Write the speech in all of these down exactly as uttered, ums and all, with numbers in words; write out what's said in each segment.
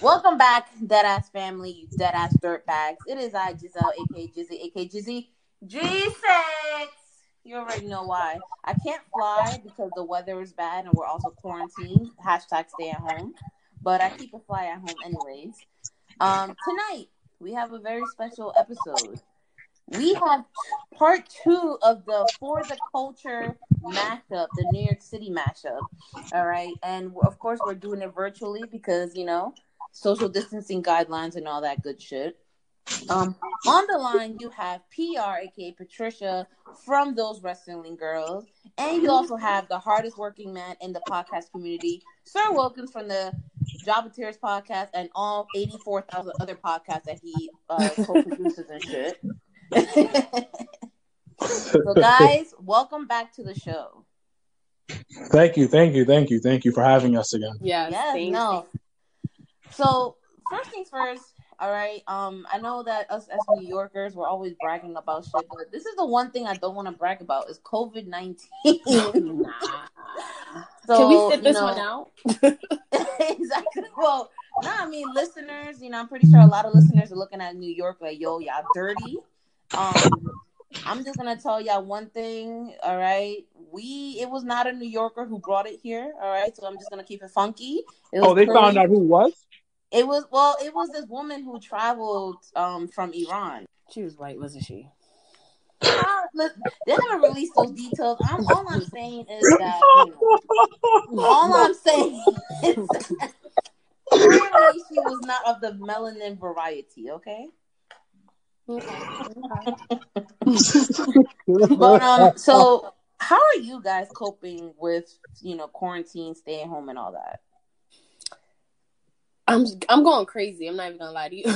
Welcome back, Deadass family, you Deadass dirtbags. It is I, Giselle, a k a. Jizzy, a k a. Jizzy G six. You already know why. I can't fly because the weather is bad and we're also quarantined. Hashtag stay at home. But I keep a fly at home anyways. Um, tonight, we have a very special episode. We have part two of the For the Culture mashup, the New York City mashup. All right. And, of course, we're doing it virtually because, you know, social distancing guidelines and all that good shit. Um, on the line, you have P R, a k a. Patricia, from Those Wrestling Girls. And you also have the hardest working man in the podcast community, Sir Wilkins, from the Jobber Tears podcast and all eighty-four thousand other podcasts that he uh, co-produces and shit. So, guys, welcome back to the show. Thank you, thank you, thank you, thank you for having us again. Yeah, yes, thanks. No. So, first things first, all right, um, I know that us as New Yorkers, we're always bragging about shit, but this is the one thing I don't want to brag about is COVID nineteen. Nah. So, can we sit this know, one out? Exactly. Well, no, nah, I mean, listeners, you know, I'm pretty sure a lot of listeners are looking at New York like, yo, y'all dirty. Um, I'm just going to tell y'all one thing, all right? We, it was not a New Yorker who brought it here, all right? So I'm just going to keep it funky. It was oh, they pretty, found out who was? It was, well, it was this woman who traveled um, from Iran. She was white, wasn't she? I, look, they haven't released those details. I'm, all I'm saying is that, you know, all I'm saying is that she was not of the melanin variety, okay? But um, so how are you guys coping with, you know, quarantine, staying home, and all that? I'm I'm going crazy. I'm not even gonna lie to you.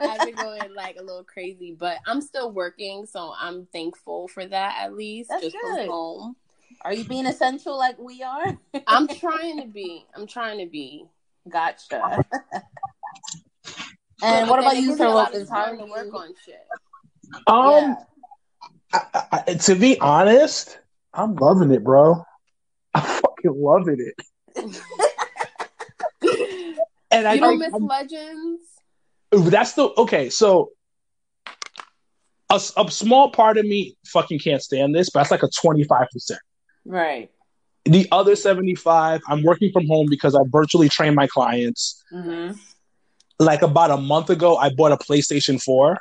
I've been going like a little crazy, but I'm still working, so I'm thankful for that at least. That's just good. From home. Are you being essential like we are? I'm trying to be. I'm trying to be. Gotcha. And what about you, Sir Wilkins? How are you working on shit? Um, yeah. I, I, to be honest, I'm loving it, bro. I'm fucking loving it. And I you don't miss I'm, Legends? That's the okay. So, a, a small part of me fucking can't stand this, but that's like a twenty-five percent. Right. The other seventy-five, I'm working from home because I virtually train my clients. Mm-hmm. like about a month ago, I bought a PlayStation four.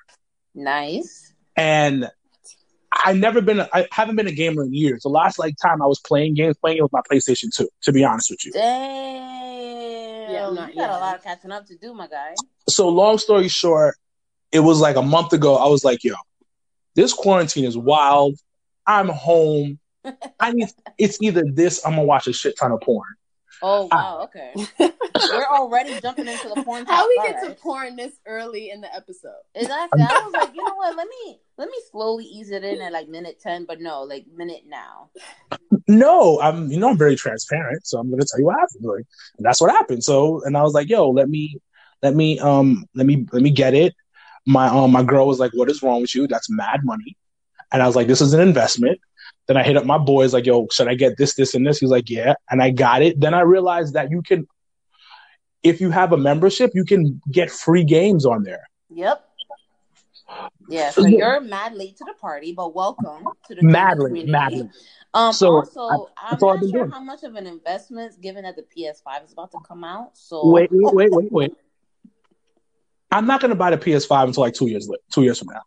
Nice. And I never been, I haven't been a gamer in years. The last like time I was playing games, playing it with my PlayStation two, to be honest with you. Damn. Yeah, I'm not, you got yeah. a lot of catching up to do, my guy. So long story short, it was like a month ago. I was like, yo, this quarantine is wild. I'm home. I need, it's either this, I'm going to watch a shit ton of porn. Oh, wow. I, okay. We're already jumping into the porn. How we get to porn this early in the episode? Exactly. I was like, you know what? Let me let me slowly ease it in at like minute ten, but no, like minute now. No, I'm you know I'm very transparent, so I'm gonna tell you what happened. Like, and that's what happened. So, and I was like, yo, let me let me um let me let me get it. My um my girl was like, what is wrong with you? That's mad money. And I was like, this is an investment. Then I hit up my boys like, yo, should I get this, this, and this? He's like, yeah. And I got it. Then I realized that you can, if you have a membership, you can get free games on there. Yep. Yeah, so you're mad late to the party, but welcome to the madly, madly. Um, so also, I, I'm not sure doing. how much of an investment, given that the P S five is about to come out. So wait, wait, wait, wait, wait. I'm not going to buy the P S five until like two years later, two years from now.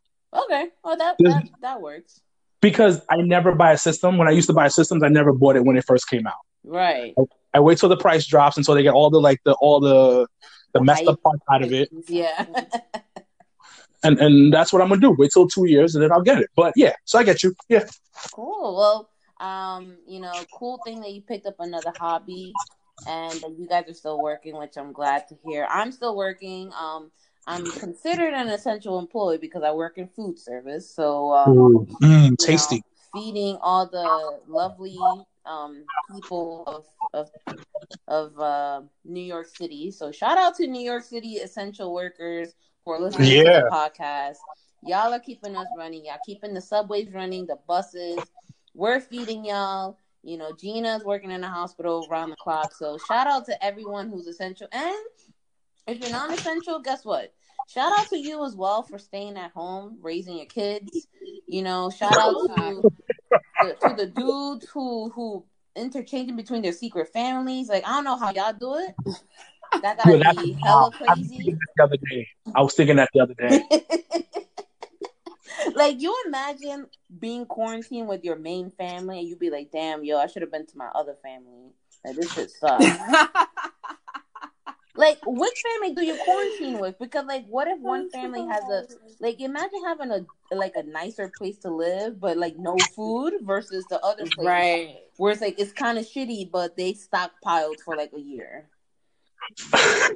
Okay, well that that, that works. Because I never buy a system. When I used to buy systems, I never bought it when it first came out. Right. I, I wait till the price drops until they get all the like the all the the messed right. up parts out of it. Yeah. and and that's what I'm gonna do. Wait till two years and then I'll get it. But yeah, so I get you. Yeah. Cool. Well, um, you know, cool thing that you picked up another hobby and that you guys are still working, which I'm glad to hear. I'm still working. Um I'm considered an essential employee because I work in food service. So, um, mm, tasty. Know, feeding all the lovely um, people of of, of uh, New York City. So, shout out to New York City essential workers for listening yeah. to the podcast. Y'all are keeping us running. Y'all keeping the subways running, the buses. We're feeding y'all. You know, Gina's working in the hospital around the clock. So, shout out to everyone who's essential. And if you're non-essential, guess what? Shout out to you as well for staying at home, raising your kids. You know, shout out to the, to the dudes who who interchanging between their secret families. Like, I don't know how y'all do it. That gotta Dude, be hella crazy. The other day, I was thinking that the other day. Like, you imagine being quarantined with your main family, and you be like, "Damn, yo, I should have been to my other family. Like, this shit sucks." Like, which family do you quarantine with? Because, like, what if one family has a, like, imagine having a, like, a nicer place to live, but, like, no food versus the other place. Right. Where it's, like, it's kind of shitty, but they stockpiled for, like, a year. I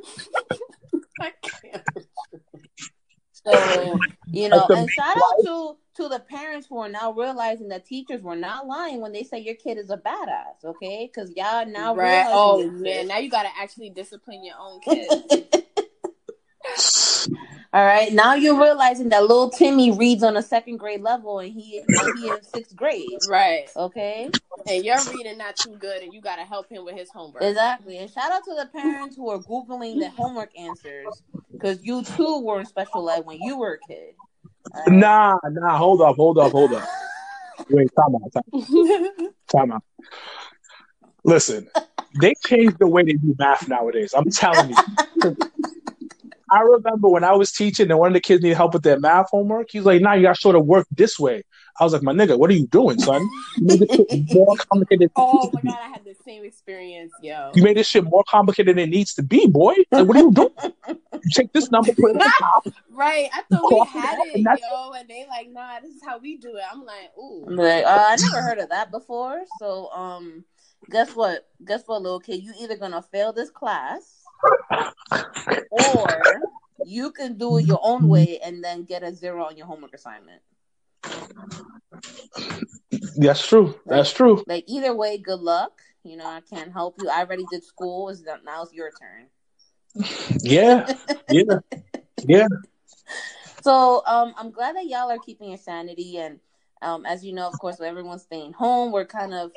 can't. So, you know, and shout out to, to the parents who are now realizing that teachers were not lying when they say your kid is a badass, okay? Because y'all now right. realizing. Oh, this. Man, now you got to actually discipline your own kids. All right, now you're realizing that little Timmy reads on a second grade level and he, he is sixth grade. Right. Okay? And you're reading not too good and you got to help him with his homework. Exactly. And shout out to the parents who are Googling the homework answers because you too were in special ed when you were a kid. Right? Nah, nah, hold up, hold up, hold up. Wait, time out, time out. Time out. Listen, they changed the way they do math nowadays. I'm telling you. I remember when I was teaching and one of the kids needed help with their math homework. He's like, "Nah, you got to show the work this way." I was like, "My nigga, what are you doing, son? You made this shit more complicated." Oh my god, I had the same experience, yo. You made this shit more complicated than it needs to be, boy. Like, what are you doing? You take this number, put it at the top. Right, I thought we had it, and yo, and they like, "Nah, this is how we do it." I'm like, "Ooh, I'm like, uh, I never heard of that before." So, um, guess what? Guess what, little kid? You either gonna fail this class. Or you can do it your own way and then get a zero on your homework assignment. That's true. That's true. Like, either way, good luck. You know, I can't help you. I already did school. It's not, now it's your turn. Yeah. Yeah. Yeah. So um, I'm glad that y'all are keeping your sanity. And um, as you know, of course, everyone's staying home. We're kind of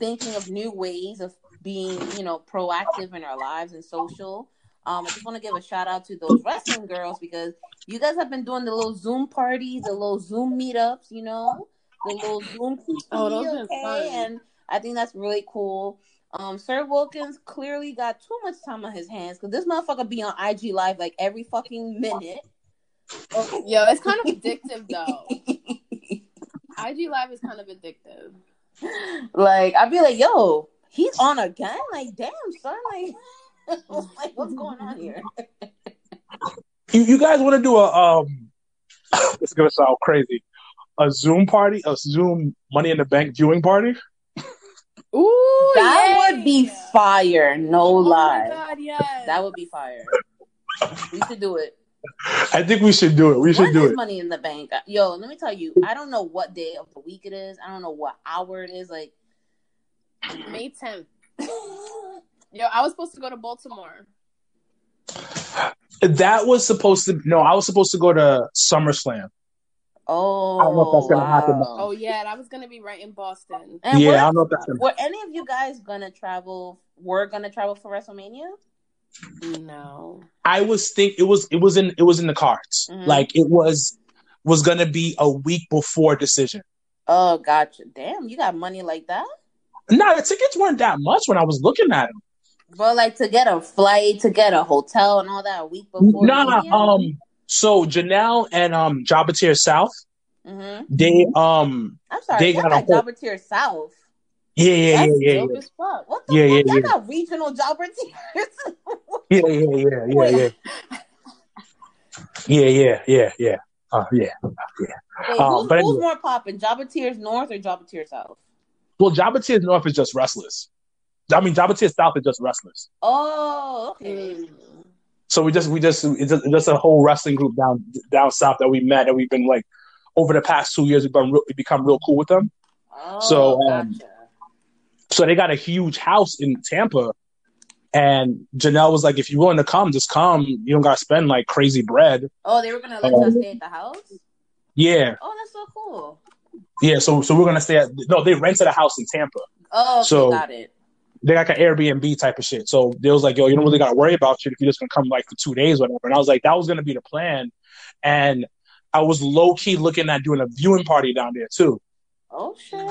thinking of new ways of being, you know, proactive in our lives and social. Um, I just want to give a shout out to those wrestling girls because you guys have been doing the little Zoom parties, the little Zoom meetups, you know, the little Zoom. Oh, those okay? Fun. And I think that's really cool. Um, Sir Wilkins clearly got too much time on his hands because this motherfucker be on I G Live like every fucking minute. Oh. Yo, it's kind of addictive though. I G Live is kind of addictive. Like, I'd be like, yo, he's on again? Like, damn, son. Like, like what's going on here? You, you guys want to do a, um, it's going to sound crazy, a Zoom party, a Zoom Money in the Bank viewing party? Ooh, that yay. would be fire, no oh lie. God, yes. That would be fire. We should do it. I think we should do it. We should when do is it. Money in the Bank. Yo, let me tell you, I don't know what day of the week it is. I don't know what hour it is. Like May tenth. Yo, I was supposed to go to Baltimore. That was supposed to no, I was supposed to go to SummerSlam. Oh, I don't know if that's gonna wow. happen. Now. Oh yeah, that was gonna be right in Boston. And yeah, I don't know if that's gonna happen. Were any of you guys gonna travel? Were gonna travel for WrestleMania? No, I was think it was it was in it was in the cards. Mm-hmm. Like it was was gonna be a week before decision. Oh, gotcha. Damn, you got money like that? No, nah, the tickets weren't that much when I was looking at them. But like to get a flight, to get a hotel, and all that a week before. No, nah, um. So Janelle and um Jobber Tears South, mm-hmm. they um I'm sorry, they got like Jobber Tears South. Yeah, yeah, That's yeah, yeah. yeah. Fuck. What the yeah, fuck? Yeah, they yeah. got regional Jobber Tears. yeah, yeah, yeah, yeah, yeah. yeah, yeah, yeah, yeah. Uh, yeah, yeah. Wait, um, who's, but who's anyway. more popping, Jobber Tears North or Jobber Tears South? Well, Jobber Tears North is just wrestlers. I mean, Jobber Tears South is just wrestlers. Oh, okay. Mm. So we just we just it's just a whole wrestling group down down south that we met, and we've been like over the past two years we've been re- become real cool with them. Oh, so um, gotcha. So they got a huge house in Tampa, and Janelle was like, "If you're willing to come, just come. You don't gotta spend like crazy bread." Oh, they were gonna let um, us stay at the house. Yeah. Oh, that's so cool. Yeah. So so we're gonna stay at no. They rented a house in Tampa. Oh, okay, so, got it. They got like an Airbnb type of shit. So they was like, yo, you don't really got to worry about shit if you're just going to come like for two days or whatever. And I was like, that was going to be the plan. And I was low-key looking at doing a viewing party down there too. Oh, shit.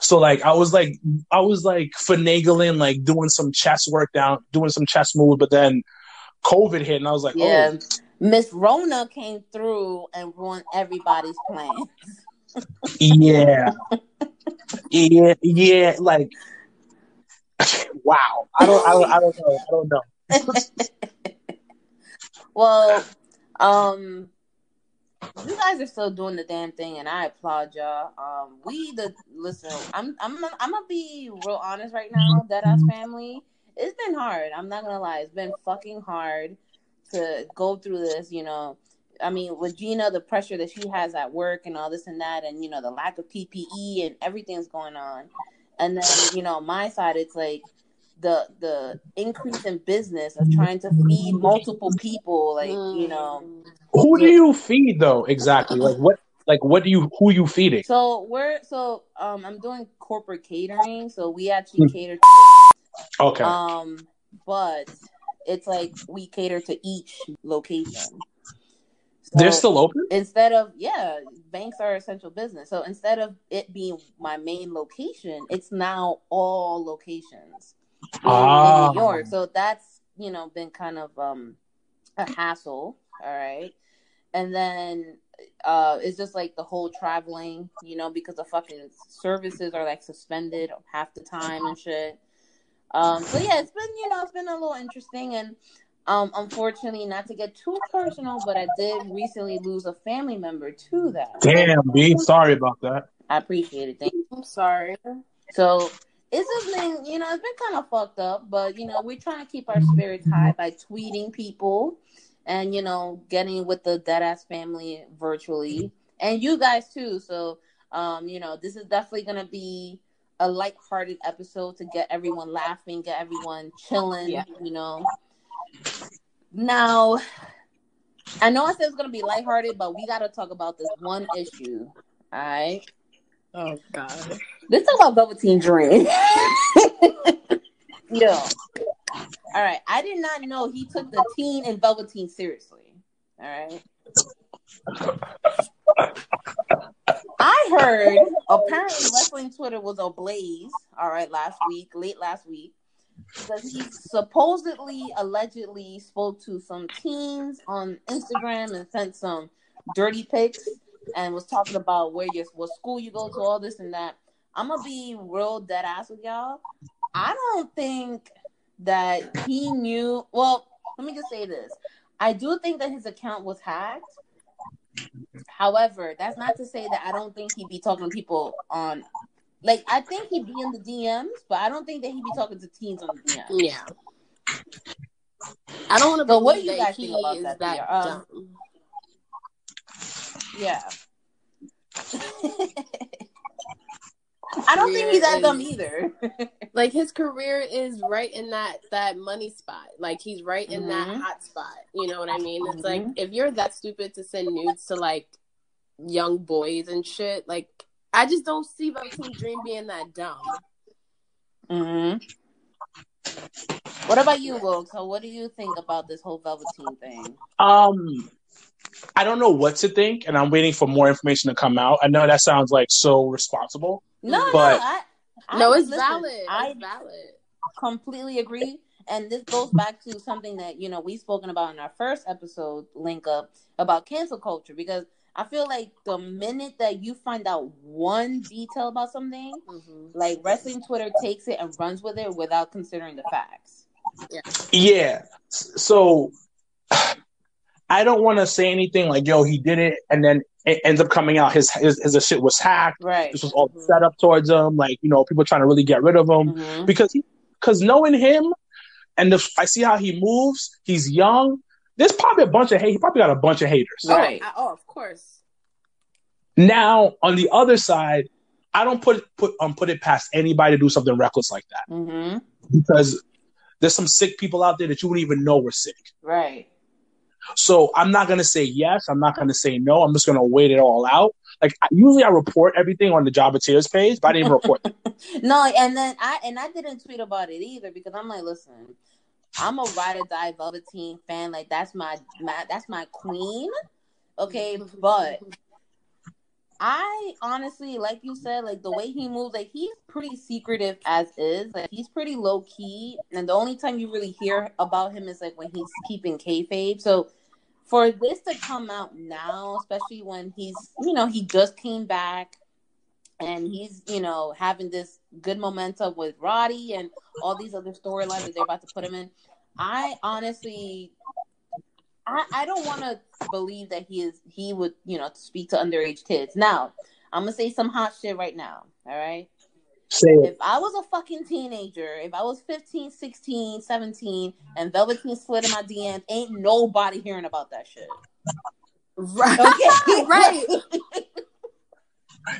So like, I was like, I was like finagling, like doing some chest work down, doing some chest moves, but then COVID hit and I was like, yeah. oh. Miss Rona came through and ruined everybody's plans. yeah. yeah. Yeah. Like, wow, I don't, I don't, I don't know, I don't know. Well, um, you guys are still doing the damn thing, and I applaud y'all. Um, we the listen, I'm, I'm, I'm gonna be real honest right now. Deadass family, it's been hard. I'm not gonna lie, it's been fucking hard to go through this. You know, I mean, with Gina, the pressure that she has at work and all this and that, and you know, the lack of P P E and everything's going on. And then, you know, my side, it's like the the increase in business of trying to feed multiple people, like, you know. Who do you feed though? Exactly. Like what like what do you who are you feeding? So we're so um I'm doing corporate catering, so we actually cater to Okay. Um but it's like we cater to each location. So they're still open? Instead of, yeah, banks are essential business. So instead of it being my main location, it's now all locations ah. in New York. So that's, you know, been kind of um, a hassle. All right. And then uh, it's just like the whole traveling, you know, because the fucking services are like suspended half the time and shit. Um, so yeah, it's been, you know, it's been a little interesting. And Um, unfortunately, not to get too personal, but I did recently lose a family member to that. Damn, B. Sorry about that. I appreciate it. Thank you. I'm sorry. So it's just been, you know, it's been kind of fucked up, but, you know, we're trying to keep our spirits high by tweeting people and, you know, getting with the Deadass family virtually and you guys too. So, um, you know, this is definitely going to be a lighthearted episode to get everyone laughing, get everyone chilling, yeah. you know. Now, I know I said it's gonna be lighthearted, but we gotta talk about this one issue. All right. Oh God. Let's talk about Velveteen Dream. Yo. All right. I did not know he took the teen and Velveteen seriously. All right. I heard apparently Wrestling Twitter was ablaze, all right, last week, late last week, because he supposedly, allegedly spoke to some teens on Instagram and sent some dirty pics and was talking about where you, what school you go to, all this and that. I'm going to be real dead ass with y'all. I don't think that he knew. Well, let me just say this. I do think that his account was hacked. However, that's not to say that I don't think he'd be talking to people on, like, I think he'd be in the D Ms, but I don't think that he'd be talking to teens on the D Ms. Yeah. I don't want to believe what do you guys think about that, that um, yeah. I don't think he's at them either. Like, his career is right in that that money spot. Like, he's right in mm-hmm. that hot spot. You know what I mean? It's mm-hmm. like, if you're that stupid to send nudes to, like, young boys and shit, like, I just don't see Velveteen Dream being that dumb. Mm-hmm. What about you, Will? So what do you think about this whole Velveteen thing? Um... I don't know what to think, and I'm waiting for more information to come out. I know that sounds like so responsible. No, but... no, I, I, no, it's listen, valid. It's I valid. Completely agree. And this goes back to something that, you know, we've spoken about in our first episode, Link Up, about cancel culture, because I feel like the minute that you find out one detail about something, mm-hmm. like Wrestling Twitter takes it and runs with it without considering the facts. Yeah. Yeah. So... I don't want to say anything like, yo, he did it, and then it ends up coming out. His his, his shit was hacked. Right. This was all mm-hmm. set up towards him. Like, you know, people trying to really get rid of him. Mm-hmm. Because he, cause knowing him, and the, I see how he moves, he's young. There's probably a bunch of hate. He probably got a bunch of haters. Right. Oh, I, oh of course. Now, on the other side, I don't put, put, um, put it past anybody to do something reckless like that. Mm-hmm. Because there's some sick people out there that you wouldn't even know were sick. Right. So I'm not going to say yes. I'm not going to say no. I'm just going to wait it all out. Like, usually I report everything on the Jobber Tears page, but I didn't report it. No, and then I and I didn't tweet about it either, because I'm like, listen, I'm a ride or die Velveteen fan. Like, that's my, my that's my queen. Okay, but I honestly, like you said, like, the way he moves, like, he's pretty secretive as is. Like, he's pretty low-key, and the only time you really hear about him is, like, when he's keeping kayfabe. So, for this to come out now, especially when he's, you know, he just came back, and he's, you know, having this good momentum with Roddy and all these other storylines that they're about to put him in, I honestly... I, I don't want to believe that he is. He would, you know, speak to underage kids. Now, I'm gonna say some hot shit right now. All right. Say it. If I was a fucking teenager, if I was fifteen, sixteen, seventeen, and Velveteen slid in my D Ms, ain't nobody hearing about that shit. Right. Okay. Right.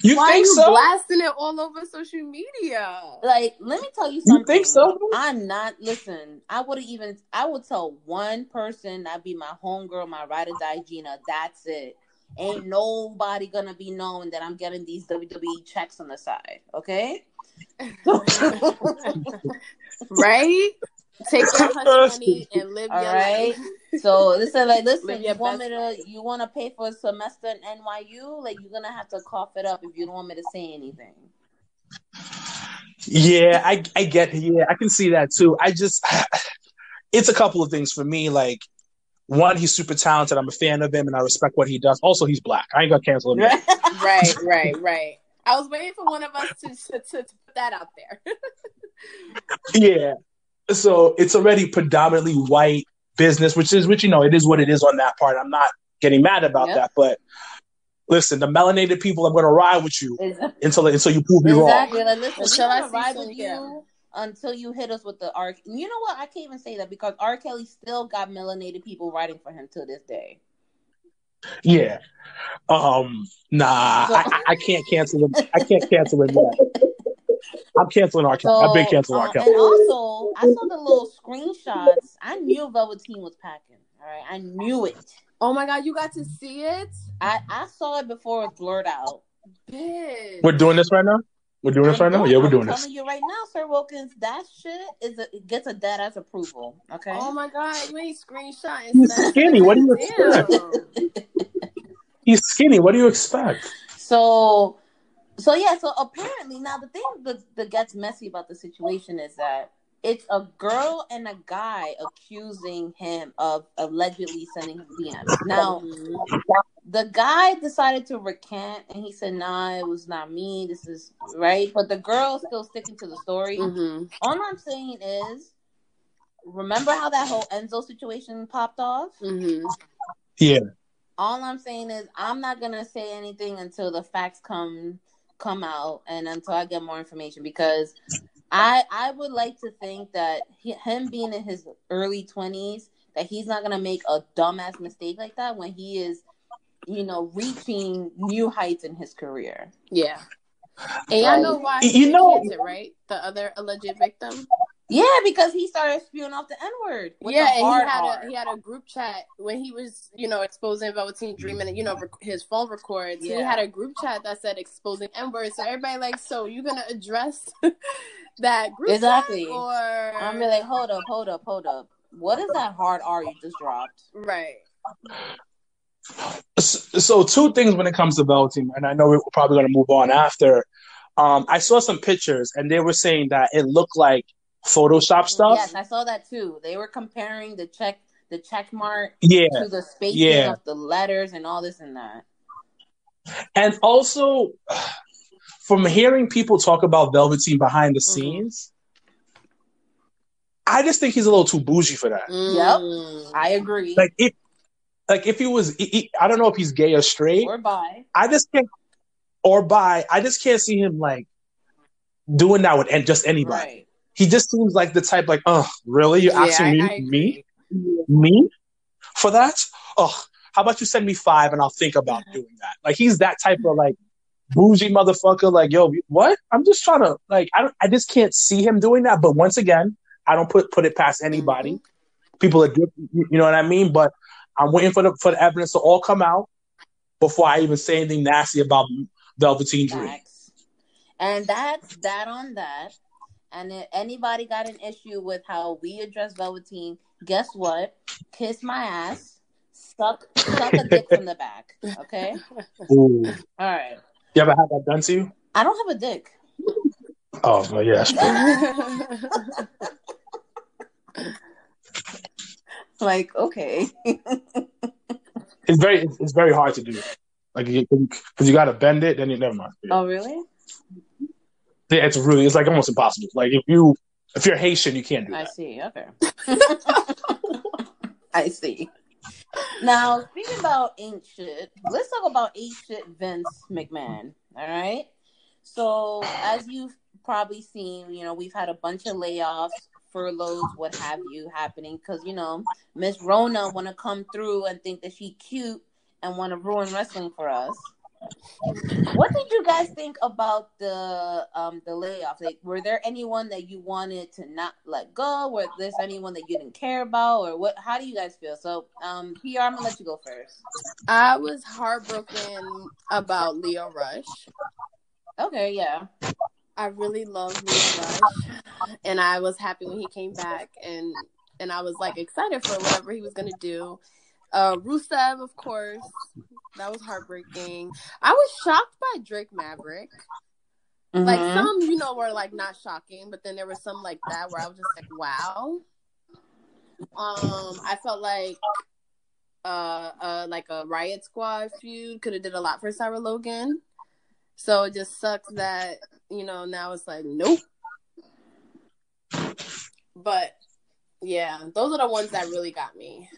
You Why think are you so? Blasting it all over social media. Like, let me tell you something. You think so? I'm not. Listen, I would even. I would tell one person. That'd be my homegirl, my ride or die Gina. That's it. Ain't nobody gonna be knowing that I'm getting these W W E checks on the side. Okay. Right. Take your money and live all your right? life. So listen, like, listen, you want me to, you want to pay for a semester at N Y U? Like, you're gonna have to cough it up if you don't want me to say anything. Yeah, I, I get, yeah, I can see that too. I just, it's a couple of things for me. Like, one, he's super talented. I'm a fan of him, and I respect what he does. Also, he's black. I ain't gonna cancel him. Right, right, right, right. I was waiting for one of us to to, to, to put that out there. Yeah. So it's already predominantly white business, which is, which, you know, it is what it is on that part. I'm not getting mad about yep. that, but listen, the melanated people, I'm going to ride with you exactly. until until you prove me exactly. wrong. Exactly. Until I ride with you until you hit us with the R. You know what? I can't even say that, because R. Kelly still got melanated people riding for him to this day. Yeah. Um. Nah, so- I, I can't cancel him. I can't cancel him yet. I'm canceling our so, I've been canceling our uh, And also, I saw the little screenshots. I knew Velveteen was packing. All right, I knew it. Oh my God, you got to see it? I, I saw it before it was blurred out. Bitch. We're doing this right now. We're doing I this right know, now. Yeah, we're doing I'm this. I'm telling you right now, Sir Wilkins, that shit is a, it gets a dead ass approval. Okay. Oh my God, you ain't screenshotting. He's skinny. What do you expect? He's skinny. What do you expect? So, so yeah, so apparently now the thing that, that gets messy about the situation is that it's a girl and a guy accusing him of allegedly sending him D Ms. Now, the guy decided to recant, and he said, nah, it was not me. This is right. But the girl's still sticking to the story. Mm-hmm. All I'm saying is, remember how that whole Enzo situation popped off? Mm-hmm. Yeah. All I'm saying is, I'm not going to say anything until the facts come come out and until I get more information, because I I would like to think that he, him being in his early twenties, that he's not going to make a dumbass mistake like that when he is, you know, reaching new heights in his career. Yeah. And I know why he you know, it, right? The other alleged victim? Yeah, because he started spewing off the N-word. Yeah, and he had a, he had a group chat when he was, you know, exposing Velveteen Dream and, you know, rec- his phone records. Yeah. He had a group chat that said exposing N-word. So everybody like, so you going to address that group exactly. chat? Or... I'm like, hold up, hold up, hold up. What is that hard R you just dropped? Right. So two things when it comes to Velveteen, and I know we're probably going to move on after. Um, I saw some pictures, and they were saying that it looked like Photoshop stuff. Yes, I saw that too. They were comparing the check, the check mark yeah. to the spacing yeah. of the letters and all this and that. And also, from hearing people talk about Velveteen behind the mm-hmm. scenes, I just think he's a little too bougie for that. Mm. Yep, I agree. Like it. Like, if he was, he, he, I don't know if he's gay or straight. Or bi. I just can't, or bi. I just can't see him, like, doing that with just anybody. Right. He just seems like the type, like, oh, really? You're yeah, asking I, me? I me? Me? For that? Oh, how about you send me five and I'll think about doing that? Like, he's that type of, like, bougie motherfucker. Like, yo, what? I'm just trying to, like, I don't, I just can't see him doing that. But once again, I don't put, put it past anybody. Mm-hmm. People are, you know what I mean? But I'm waiting for the for the evidence to all come out before I even say anything nasty about Velveteen Dream. And that's that on that. And if anybody got an issue with how we address Velveteen, guess what? Kiss my ass. Suck, suck a dick from the back. Okay? Ooh. All right. You ever had that done to you? I don't have a dick. Oh, well, yeah. Like, okay. It's very it's very hard to do. Like, because you got to bend it, then you never mind. Yeah. Oh, really? Yeah, it's really, it's like almost impossible. Like, if, you, if you're Haitian, you can't do I that. I see, okay. I see. Now, speaking about ain't shit, let's talk about ain't shit Vince McMahon, all right? So, as you've probably seen, you know, we've had a bunch of layoffs, furloughs, what have you, happening because, you know, Miss Rona want to come through and think that she cute and want to ruin wrestling for us. What did you guys think about the um the layoff? Like, were there anyone that you wanted to not let go? Were there anyone that you didn't care about, or what? How do you guys feel? So, um, P R, I'm gonna let you go first. I was heartbroken about Leo Rush. Okay, yeah. I really love Leo Rush, and I was happy when he came back, and and I was like excited for whatever he was gonna do. Uh, Rusev, of course, that was heartbreaking. I was shocked by Drake Maverick. Mm-hmm. Like, some, you know, were like not shocking, but then there was some like that where I was just like, wow. Um, I felt like uh, uh like a Riott Squad feud could have did a lot for Sarah Logan. So it just sucks that, you know, now it's like, nope. But, yeah, those are the ones that really got me.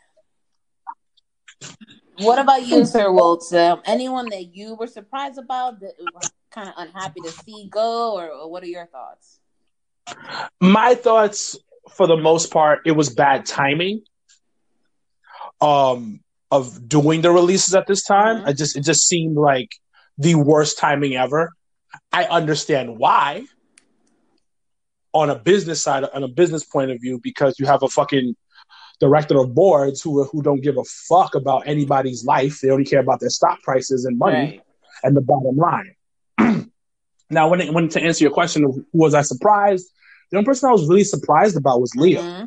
What about you, Sir Waltz? Um, anyone that you were surprised about, that were kind of unhappy to see go, or, or what are your thoughts? My thoughts, for the most part, it was bad timing um, of doing the releases at this time. Mm-hmm. I just It just seemed like the worst timing ever. I understand why on a business side, on a business point of view, because you have a fucking director of boards who who don't give a fuck about anybody's life. They only care about their stock prices and money right. and the bottom line. Now, when it, when to answer your question, of, was I surprised? The only person I was really surprised about was Leo. Mm-hmm.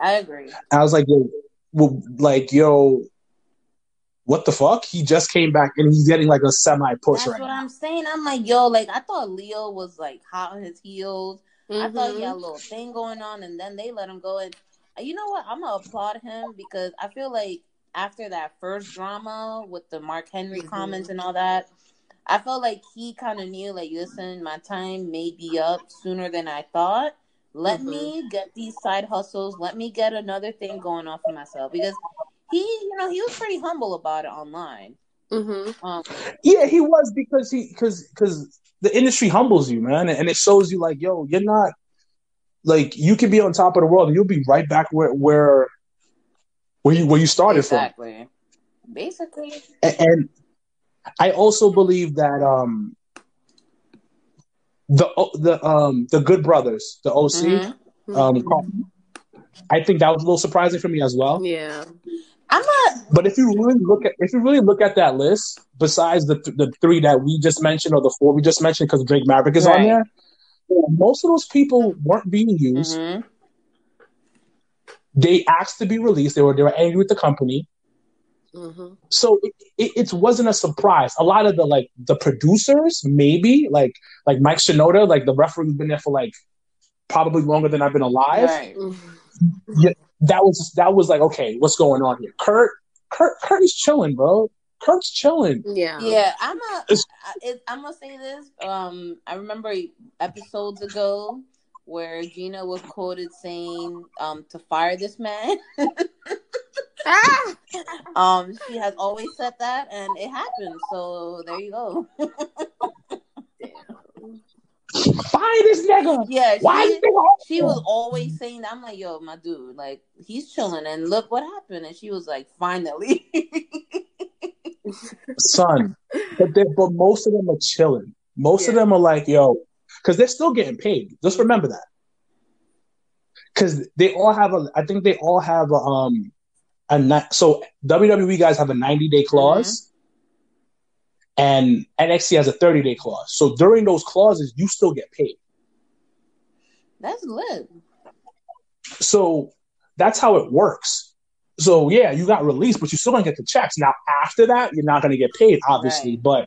I agree. I was like, yo, well, like, yo, what the fuck? He just came back and he's getting like a semi-push That's right now. That's what I'm saying. I'm like, yo, like I thought Leo was like hot on his heels. Mm-hmm. I thought he had a little thing going on and then they let him go. And you know what? I'm going to applaud him because I feel like after that first drama with the Mark Henry mm-hmm. comments and all that, I felt like he kind of knew, like, listen, my time may be up sooner than I thought. Let mm-hmm. me get these side hustles. Let me get another thing going on for myself. Because he, you know, he was pretty humble about it online. Mm-hmm. Um, yeah, he was because he, because, because the industry humbles you, man. And it shows you, like, yo, you're not, like, you can be on top of the world and you'll be right back where, where, where you, where you started exactly. from. Basically. And, and I also believe that um, the the um, the Good Brothers, the O C, mm-hmm. um, mm-hmm. I think that was a little surprising for me as well. Yeah, I'm not. But if you really look at if you really look at that list, besides the th- the three that we just mentioned or the four we just mentioned, because Drake Maverick is right. on there, most of those people weren't being used. Mm-hmm. They asked to be released. They were they were angry with the company. Mm-hmm. So it, it, it wasn't a surprise. A lot of the like the producers, maybe like like Mike Shinoda, like the referee's been there for like probably longer than I've been alive. Right. Mm-hmm. Yeah, that was that was like okay, what's going on here? Kurt, Kurt, Kurt is chilling, bro. Kurt's chilling. Yeah, yeah. I'm a, I, I'm gonna say this. Um, I remember episodes ago where Gina was quoted saying, "Um, to fire this man." Ah! Um, she has always said that, and it happened. So there you go. Fire this nigga. Yeah, why? She, she was always saying that. I'm like, yo, my dude, like he's chilling, and look what happened. And she was like, finally, son. But they, but most of them are chilling. Most yeah. of them are like, yo, because they're still getting paid. Just remember that. Because they all have a. I think they all have a. Um, And that, so W W E guys have a ninety-day clause, mm-hmm. and N X T has a thirty-day clause. So during those clauses, you still get paid. That's lit. So that's how it works. So yeah, you got released, but you still gonna get the checks. Now after that, you're not gonna get paid, obviously, right. but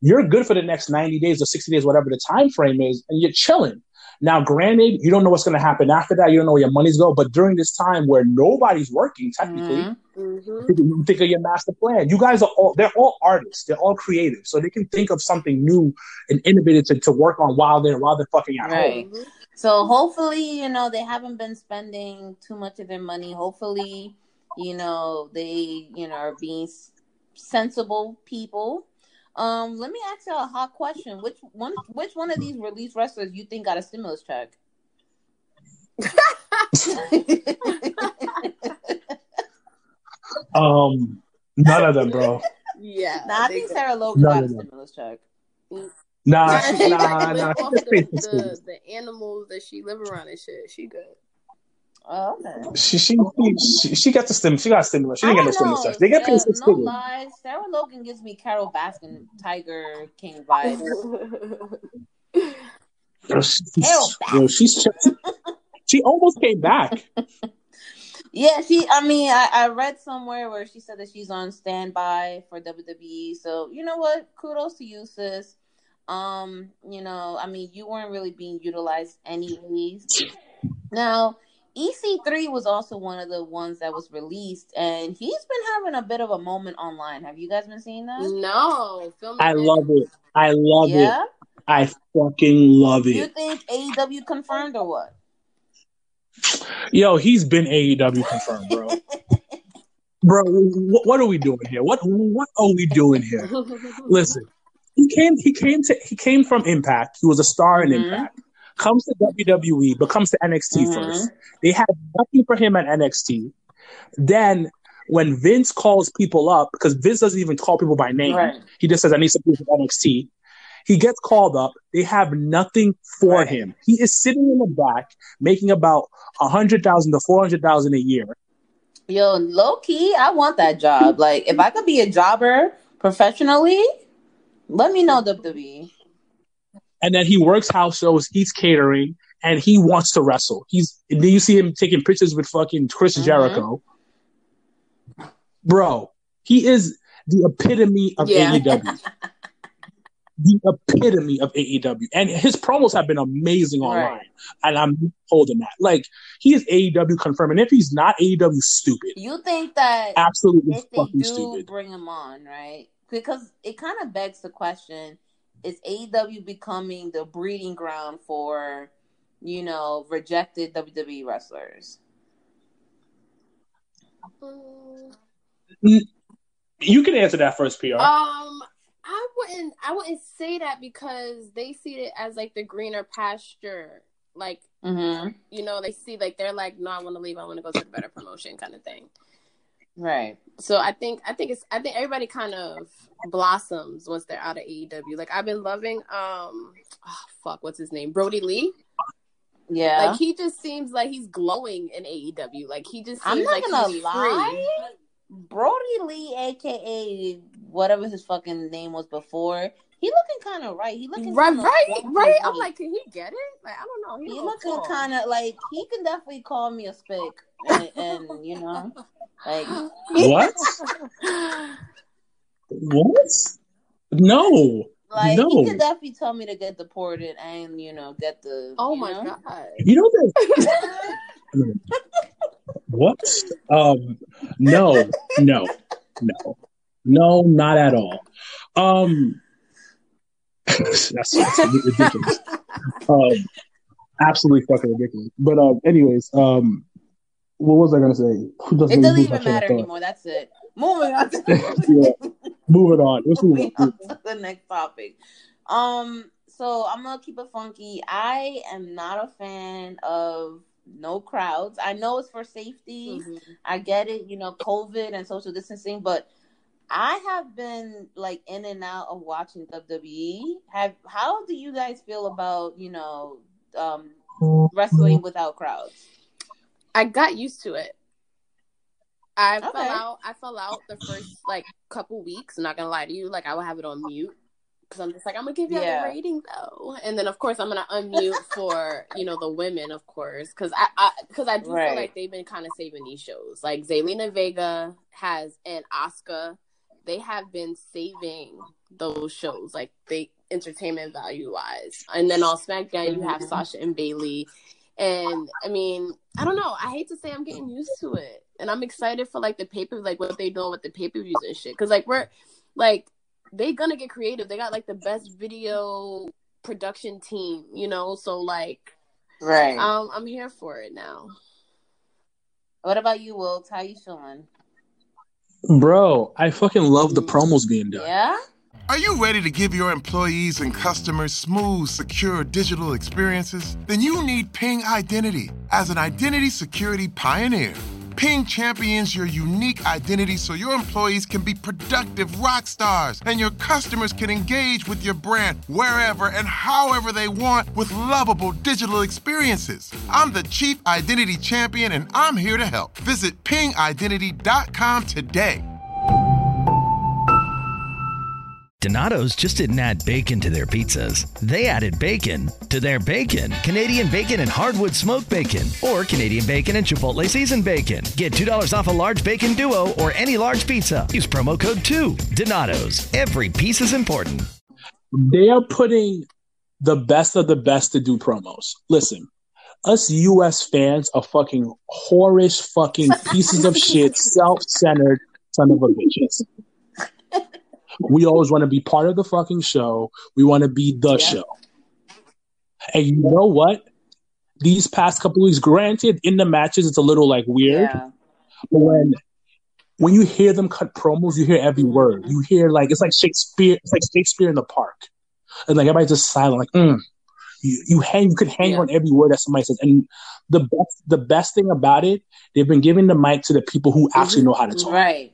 you're good for the next ninety days or sixty days, whatever the time frame is, and you're chilling. Now, granted, you don't know what's going to happen after that. You don't know where your money's going. But during this time where nobody's working, technically, mm-hmm. think, you think of your master plan. You guys are all, they're all artists. They're all creative. So they can think of something new and innovative to, to work on while they're, while they're fucking at right. home. So hopefully, you know, they haven't been spending too much of their money. Hopefully, you know, they, you know, are being sensible people. Um, let me ask you a hot question. Which one which one of these released wrestlers you think got a stimulus check? um none of them, bro. Yeah. Nah, I think Sarah Logan got a stimulus check. Nah, she, nah, nah. The, the, the animals that she live around and shit, she good. Oh, okay. She she she she got the stim. She got stimulus. She didn't get no stimulus. Stuff. They got paid. Uh, no stimulus. Lies. Sarah Logan gives me Carol Baskin, Tiger King vibes. Yo, she's, yo, she's she almost came back. Yeah, she. I mean, I, I read somewhere where she said that she's on standby for W W E. So you know what? Kudos to you, sis. Um, you know, I mean, you weren't really being utilized anyways. Now. E C three was also one of the ones that was released, and he's been having a bit of a moment online. Have you guys been seeing that? No. I love it. I love yeah? it. I fucking love it. You think A E W confirmed or what? Yo, he's been A E W confirmed, bro. Bro, what, what are we doing here? What what are we doing here? Listen, he came he came to he came from Impact. He was a star in mm-hmm. Impact. Comes to W W E, but comes to N X T mm-hmm. first. They had nothing for him at N X T. Then, when Vince calls people up, because Vince doesn't even call people by name, right. he just says, I need some people from N X T. He gets called up. They have nothing for right. him. He is sitting in the back, making about one hundred thousand dollars to four hundred thousand dollars a year. Yo, low-key, I want that job. Like, if I could be a jobber professionally, let me know W W E. And then he works house shows, he's catering, and he wants to wrestle. He's then you see him taking pictures with fucking Chris mm-hmm. Jericho. Bro, He is the epitome of yeah. A E W. The epitome of A E W. And his promos have been amazing online. Right. And I'm holding that. Like, he is A E W confirmed. And if he's not, A E W stupid. You think that absolutely if fucking they do stupid. Bring him on, right? Because it kind of begs the question, is A E W becoming the breeding ground for, you know, rejected W W E wrestlers? You can answer that first, P R. Um... I wouldn't I wouldn't say that because they see it as like the greener pasture. Like, mm-hmm. you know, they see like they're like, no, I want to leave. I want to go to the better promotion kind of thing. Right. So I think I think it's I think everybody kind of blossoms once they're out of A E W. Like I've been loving um oh, fuck, what's his name? Brody Lee. Yeah. Like he just seems like he's glowing in A E W. Like he just seems I'm not like gonna he's lie. Free. Brody Lee, aka whatever his fucking name was before, he looking kind of right. He looking right, right, right. I'm like, can he get it? Like, I don't know. He, he looking kind of like he can definitely call me a spick, and, and you know, like what? What? No. Like no. He could definitely tell me to get deported and you know get the. Oh my know? God! You know that. What? Um, no, no, no, no, not at all. Um, that's, that's ridiculous. Um, absolutely fucking ridiculous. But um, anyways, um, what was I gonna say? Who doesn't it doesn't even matter anymore. That's it. Moving on. yeah. Moving on. Let's move on. on to the next topic. Um, so I'm gonna keep it funky. I am not a fan of. No crowds. I know it's for safety. Mm-hmm. I get it, you know, COVID and social distancing, but I have been like in and out of watching W W E. Have how do you guys feel about, you know, um, wrestling without crowds? I got used to it. I okay. fell out I fell out the first like couple weeks, I'm not gonna lie to you, like I would have it on mute. Because I'm just like, I'm going to give you yeah. a rating, though. And then, of course, I'm going to unmute for, you know, the women, of course. Because I, I, cause I do right. feel like they've been kind of saving these shows. Like, Zelina Vega has, and Asuka, they have been saving those shows. Like, they entertainment value-wise. And then on SmackDown, you have Sasha and Bayley. And, I mean, I don't know. I hate to say I'm getting used to it. And I'm excited for, like, the pay-per-view, like, what they're doing with the pay-per-views and shit. Because, like, we're, like... they gonna get creative. They got like the best video production team, you know. So like, right? Um, I'm here for it now. What about you, Wilkes? How you feeling, bro? I fucking love the promos being done. Yeah. Are you ready to give your employees and customers smooth, secure digital experiences? Then you need Ping Identity as an identity security pioneer. Ping champions your unique identity so your employees can be productive rock stars and your customers can engage with your brand wherever and however they want with lovable digital experiences. I'm the Chief Identity Champion, and I'm here to help. Visit ping identity dot com today. Donato's just didn't add bacon to their pizzas. They added bacon to their bacon. Canadian bacon and hardwood smoked bacon. Or Canadian bacon and Chipotle seasoned bacon. Get two dollars off a large bacon duo or any large pizza. Use promo code two. Donato's. Every piece is important. They are putting the best of the best to do promos. Listen, us U S fans are fucking whorish fucking pieces of shit, self-centered son of a bitches. We always want to be part of the fucking show. We want to be the yeah. show. And you know what? These past couple weeks, granted, in the matches, it's a little, like, weird. Yeah. But when when you hear them cut promos, you hear every word. You hear, like, it's like Shakespeare It's like Shakespeare in the park. And, like, everybody's just silent. Like, mm. You you hang, you could hang yeah. on every word that somebody says. And the best, the best thing about it, they've been giving the mic to the people who actually know how to talk. Right.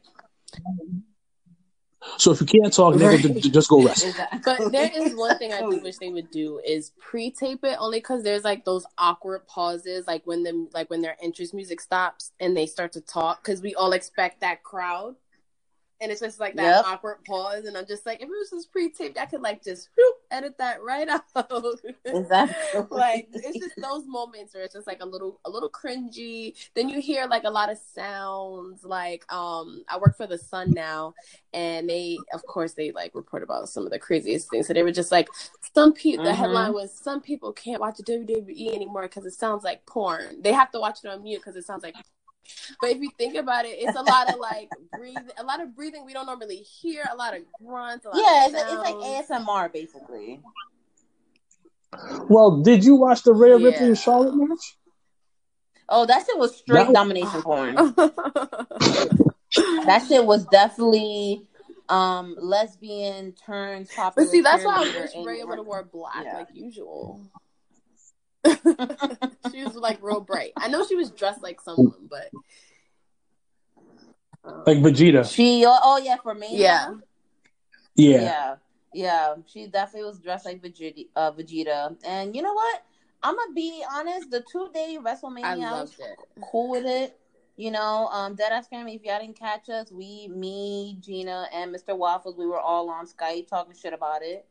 So if you can't talk, right. nigga, just go wrestle. Exactly. But there is one thing I do wish they would do is pre-tape it, only because there's like those awkward pauses, like when the like when their entrance music stops and they start to talk, because we all expect that crowd. And it's just like that yep. awkward pause. And I'm just like, if it was just pre-taped, I could like just whoop, edit that right out. Exactly. Like it's just those moments where it's just like a little, a little cringy. Then you hear like a lot of sounds. Like um, I work for The Sun now, and they, of course, they like report about some of the craziest things. So they were just like, some people. Mm-hmm. The headline was, some people can't watch W W E anymore because it sounds like porn. They have to watch it on mute because it sounds like. But if you think about it, it's a lot of like breathing, a lot of breathing we don't normally hear, a lot of grunts. A lot yeah, of it's, it's like A S M R basically. Well, did you watch the Rhea yeah. Ripley and Charlotte match? Oh, that shit was straight that- domination porn. That shit was definitely um, lesbian turned popular. But see, that's why I wish Rhea would have wore black yeah. like usual. She was like real bright. I know she was dressed like someone, but um, like Vegeta. She oh, oh yeah for me yeah. yeah yeah yeah she definitely was dressed like Vegeta. Uh, Vegeta. And you know what? I'm gonna be honest. The two day WrestleMania, I, I was it. cool with it. You know, um, Deadass Family. If y'all didn't catch us, we, me, Gina, and Mister Waffles, we were all on Skype talking shit about it.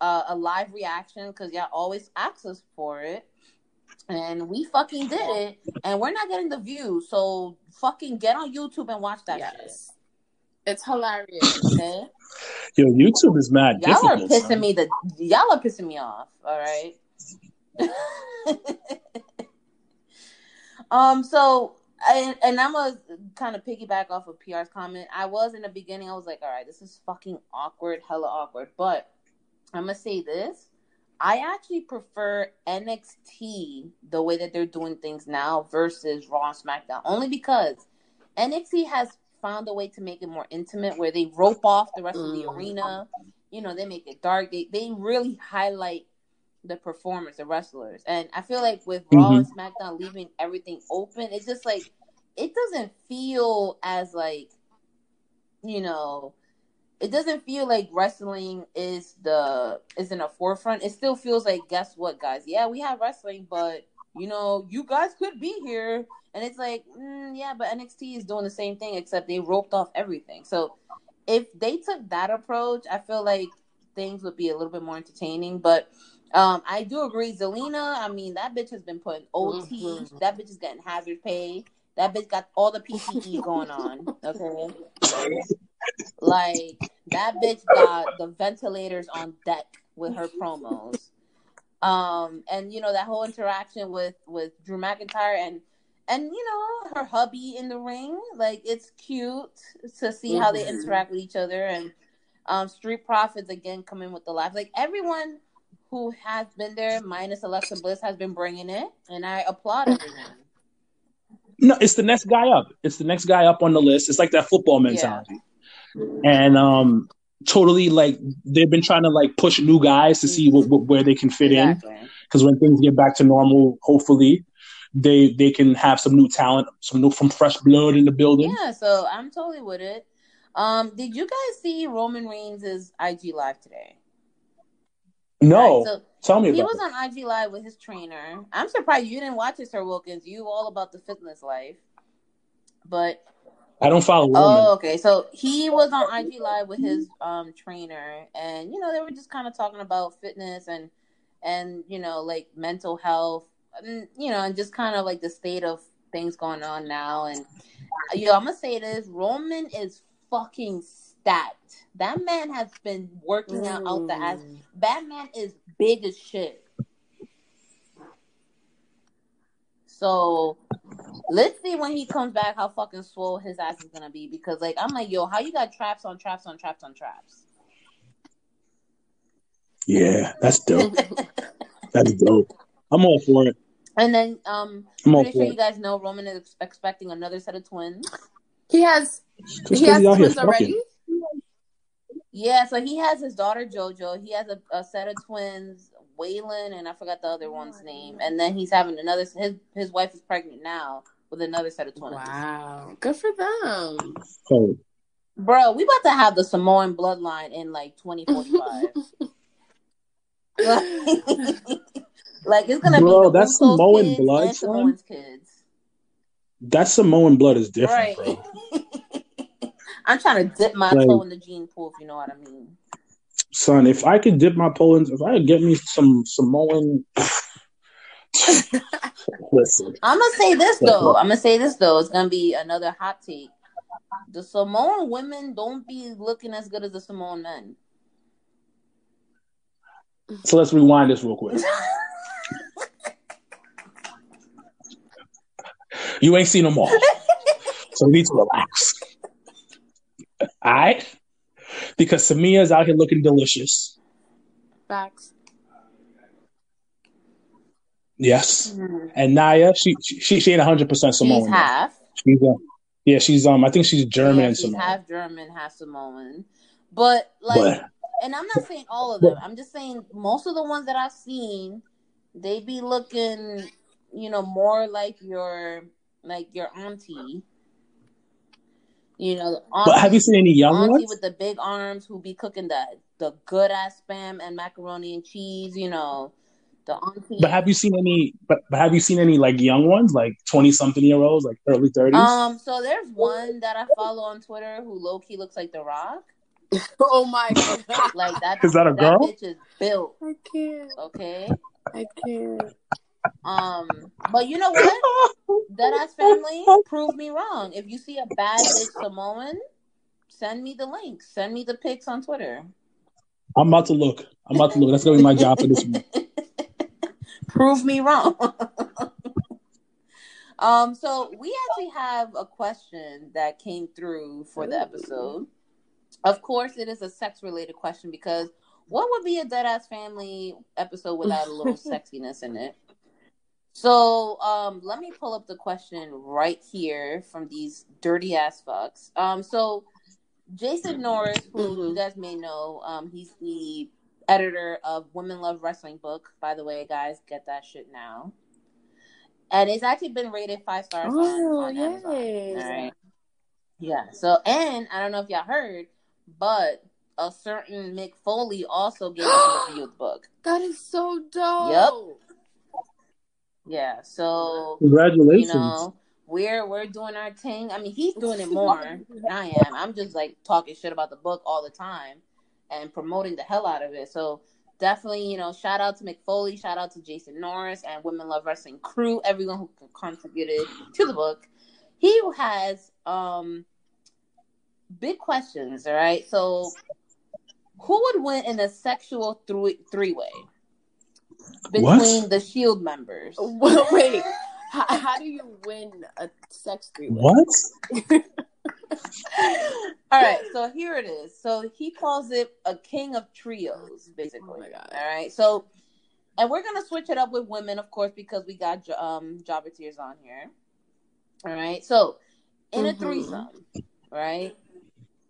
Uh, a live reaction because y'all always ask us for it. And we fucking did it, and we're not getting the views. So fucking get on YouTube and watch that yes. shit. It's hilarious. Okay? Yo, YouTube is mad. Y'all are pissing huh? me the. Y'all are pissing me off. All right. um. So, and, and I'm gonna kind of piggyback off of P R's comment. I was in the beginning. I was like, all right, this is fucking awkward, hella awkward. But I'm gonna say this. I actually prefer N X T the way that they're doing things now versus Raw and SmackDown, only because N X T has found a way to make it more intimate, where they rope off the rest mm. of the arena. You know, they make it dark. They they really highlight the performers, the wrestlers, and I feel like with mm-hmm. Raw and SmackDown leaving everything open, it's just like it doesn't feel as like, you know. It doesn't feel like wrestling is the is in the forefront. It still feels like, guess what, guys? Yeah, we have wrestling, but you know, you guys could be here. And it's like, mm, yeah, but N X T is doing the same thing, except they roped off everything. So if they took that approach, I feel like things would be a little bit more entertaining. But um, I do agree, Zelina. I mean, that bitch has been putting O T. Mm-hmm. That bitch is getting hazard pay. That bitch got all the P P E going on. Okay. Like, that bitch got the ventilators on deck with her promos. Um, and, you know, that whole interaction with, with Drew McIntyre and, and, you know, her hubby in the ring. Like, it's cute to see mm-hmm. how they interact with each other. And um, Street Profits, again, come in with the laugh. Like, everyone who has been there, minus Alexa Bliss, has been bringing it. And I applaud everyone. No, it's the next guy up. It's the next guy up on the list. It's like that football mentality. Yeah. And um, totally, like, they've been trying to, like, push new guys to see what, what, where they can fit exactly. in. Because when things get back to normal, hopefully, they they can have some new talent, some new from fresh blood in the building. Yeah, so I'm totally with it. Um, did you guys see Roman Reigns' I G Live today? No. Right, so tell me about it. He was on I G Live with his trainer. I'm surprised you didn't watch it, Sir Wilkins. You all about the fitness life. But... I don't follow Roman. Oh, okay. So he was on I G Live with his um, trainer, and you know they were just kind of talking about fitness and and you know like mental health, and, you know, and just kind of like the state of things going on now. And you know, I'm gonna say this: Roman is fucking stacked. That man has been working out mm. out the ass. That man is big as shit. So let's see when he comes back how fucking swole his ass is gonna be, because like I'm like, yo, how you got traps on traps on traps on traps? Yeah, that's dope. That's dope. I'm all for it. And then um, I'm pretty sure you guys know Roman is ex- expecting another set of twins. He has he has twins already. Yeah, so he has his daughter Jojo. He has a, a set of twins. Waylon, and I forgot the other one's name. And then he's having another, his his wife is pregnant now with another set of twins. Wow. Good for them. Oh. Bro, we about to have the Samoan bloodline in like twenty forty-five. Like, it's going to be Bro, that's Samoan blood. Samoan's kids. That Samoan blood is different, right. Bro. I'm trying to dip my like, toe in the gene pool, if you know what I mean. Son, if I could dip my toe in, if I could get me some Samoan. Listen. I'm going to say this, though. I'm going to say this, though. It's going to be another hot take. The Samoan women don't be looking as good as the Samoan men. So let's rewind this real quick. You ain't seen them all. So we need to relax. All right? Because Samia's out here looking delicious. Facts. Yes. Mm-hmm. And Naya, she she she ain't one hundred percent Samoan. She's half. She's, uh, yeah, she's, um, I think she's German yeah, she's and Samoan. She's half German, half Samoan. But, like, but, and I'm not saying all of them. But, I'm just saying most of the ones that I've seen, they be looking, you know, more like your, like your auntie. You know, auntie, but have you seen any young auntie ones with the big arms who be cooking the the good ass spam and macaroni and cheese? You know, the auntie. But have you seen any? But, but have you seen any like young ones, like twenty something year olds, like early thirties? Um, so there's one that I follow on Twitter who low key looks like The Rock. Oh my god! Like that. Is that a that girl? Bitch is built. I can't. Okay. I can't. Um, but you know what? Deadass family, prove me wrong. If you see a bad bitch Samoan, send me the link. Send me the pics on Twitter. I'm about to look. I'm about to look. That's gonna be my job for this one. Prove me wrong. um, so we actually have a question that came through for the episode. Of course, it is a sex-related question because what would be a Deadass family episode without a little sexiness in it? So um, let me pull up the question right here from these dirty ass fucks. Um, so Jason Norris, who you guys may know, um, he's the editor of Women Love Wrestling book. By the way, guys, get that shit now. And it's actually been rated five stars oh, on, on Amazon. All right. Yeah. So, and I don't know if y'all heard, but a certain Mick Foley also gave us a review of the book. That is so dope. Yep. Yeah, so congratulations. You know, we're we're doing our thing. I mean, he's doing it more than I am. I'm just like talking shit about the book all the time and promoting the hell out of it. So definitely, you know, shout out to Mick Foley, shout out to Jason Norris and Women Love Wrestling crew, everyone who contributed to the book. He has um big questions, all right? So who would win in a sexual three three-way? Between what? The S H I E L D members. Well, wait, how, how do you win a sex three-way? What? All right, so here it is. So he calls it a king of trios, basically. Oh my God. All right, so, and we're going to switch it up with women, of course, because we got um, Jobber Tears on here. All right, so in mm-hmm. a threesome, right,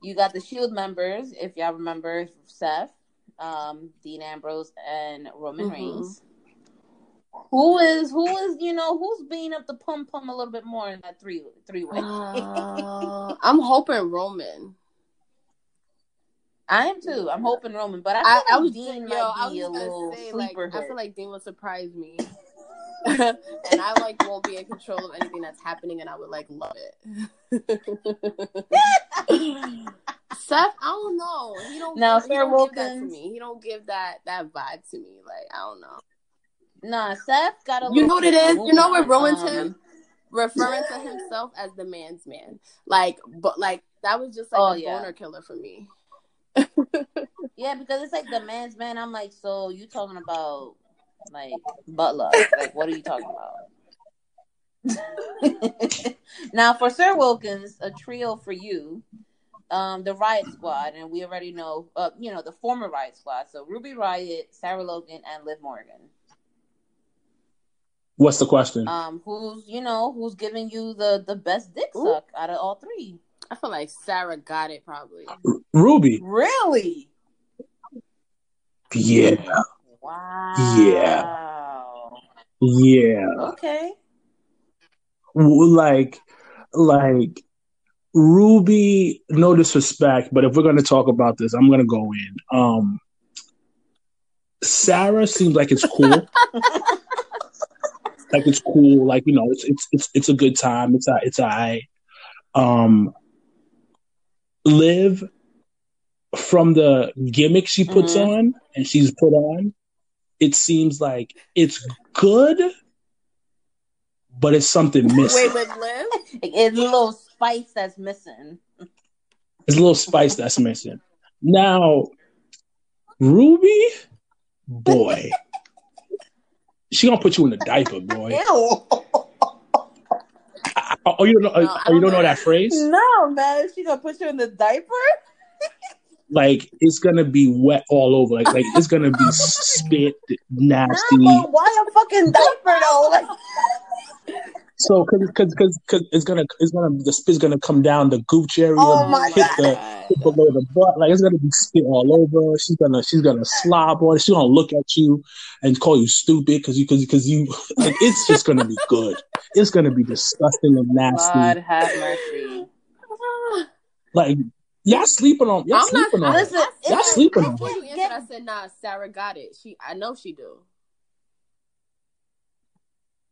you got the S H I E L D members, if y'all remember, Seth. Um, Dean Ambrose and Roman mm-hmm. Reigns. Who is who is you know who's beating up the pum pum a little bit more in that three three way? uh, I'm hoping Roman. I am too. I'm hoping Roman, but I feel I, like I was Dean might yo, I was be a little say, sleeper. Like, I feel like Dean will surprise me, and I like won't be in control of anything that's happening, and I would like love it. Seth, I don't know. He don't, now, he Sarah don't give that to me. He don't give that, that vibe to me. Like, I don't know. Nah, Seth got a You know what it is? You know what ruins um, him? Referring to himself as the man's man. Like, but like that was just like oh, a yeah. boner killer for me. Yeah, because it's like the man's man. I'm like, so you talking about like butt love. Like, what are you talking about? Now, for Sir Wilkins, a trio for you. Um, the Riott Squad, and we already know, uh, you know, the former Riott Squad. So Ruby Riott, Sarah Logan, and Liv Morgan. What's the question? Um, who's you know who's giving you the, the best dick Ooh. Suck out of all three? I feel like Sarah got it probably. Ruby, really? Yeah. Wow. Yeah. Yeah. Okay. Like, like. Ruby, no disrespect, but if we're going to talk about this, I'm going to go in. Um, Sarah seems like it's cool. Like it's cool. Like, you know, it's it's it's, it's a good time. It's, it's all right. Um, Liv, from the gimmick she puts mm-hmm. on and she's put on, it seems like it's good, but it's something missing. Wait, with Liv? It's a little spice that's missing. It's a little spice that's missing. Now, Ruby, boy, she gonna put you in a diaper, boy. Ew. Oh, you don't know? No, oh, you don't know that phrase? No, man. She gonna put you in the diaper? Like, it's gonna be wet all over. Like, like it's gonna be spit, nasty. No, why a fucking diaper though? Like, so, cause, cause, cause, cause it's gonna, it's gonna, the spit's gonna come down the gooch area, oh my hit God. the hit below the butt. Like, it's gonna be spit all over. She's gonna, she's gonna slob on it. She's gonna look at you and call you stupid because you, because, because you, like, it's just gonna be good. It's gonna be disgusting and nasty. God have mercy. Like. Y'all sleeping on. Y'all I'm sleeping not, on. Listen, it. Y'all it's sleeping I, on. I, it. Answer, I said, "Nah, Sarah got it. She, I know she do."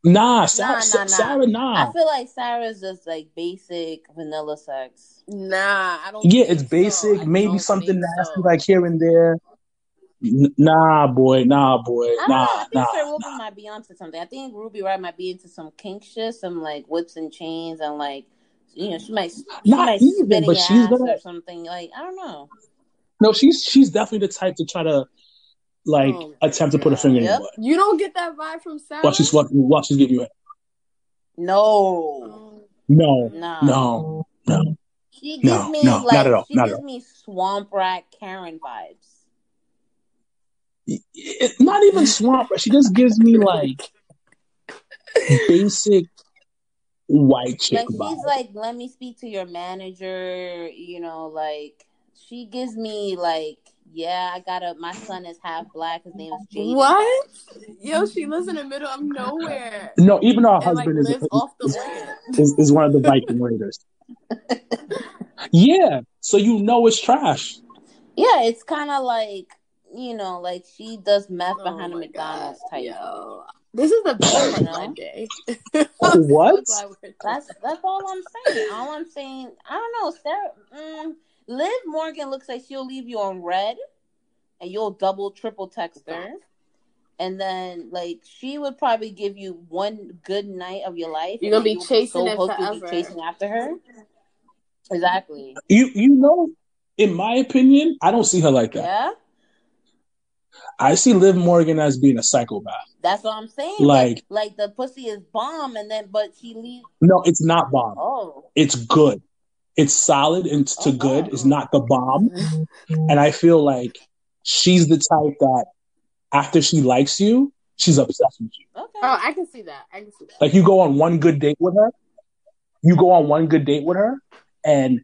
Nah, Sarah, nah, nah, nah. Sarah, nah. I feel like Sarah's just like basic vanilla sex. Nah, I don't. Yeah, it's basic. So. Maybe something nasty so. like here and there. N- nah, boy, nah, boy, I nah, know, I think nah, Sarah Wilson nah. might be onto something. I think Ruby Riott might be into some kink shit, some like whips and chains, and like. You know, she might, she Not might even, spit but she's gonna, or something. Like, I don't know. No, she's she's definitely the type to try to, like, oh, attempt to put a finger yep. in your butt. You don't get that vibe from Sarah? While she's, while she's giving you it. No. No. No. No. No. She gives no, me, no, like, not at all. She not gives all. me swamp rat Karen vibes. It, it, not even swamp rat. She just gives me, like, basic... white chick. Like, she's like, let me speak to your manager, you know, like, she gives me, like, yeah, I gotta, my son is half black, his name is Jaden. What? Yo, she lives in the middle of nowhere. No, even our and, husband like, is, lives off the land. Is, is one of the Viking Raiders. Yeah, so you know it's trash. Yeah, it's kind of like, you know, like, she does meth oh behind a McDonald's God, type yo. This is the best one day. What? That's that's all I'm saying. All I'm saying, I don't know. Sarah, mm, Liv Morgan looks like she'll leave you on red, and you'll double, triple text her, and then like she would probably give you one good night of your life. You're gonna be chasing it forever. Chasing after her. Exactly. You you know, in my opinion, I don't see her like that. Yeah. I see Liv Morgan as being a psychopath. That's what I'm saying. Like, like, like the pussy is bomb, and then but she leaves. No, it's not bomb. Oh, it's good. It's solid and it's oh, to good. It's not the bomb. And I feel like she's the type that after she likes you, she's obsessed with you. Okay. Oh, I can see that. I can see that. Like you go on one good date with her. You go on one good date with her, and.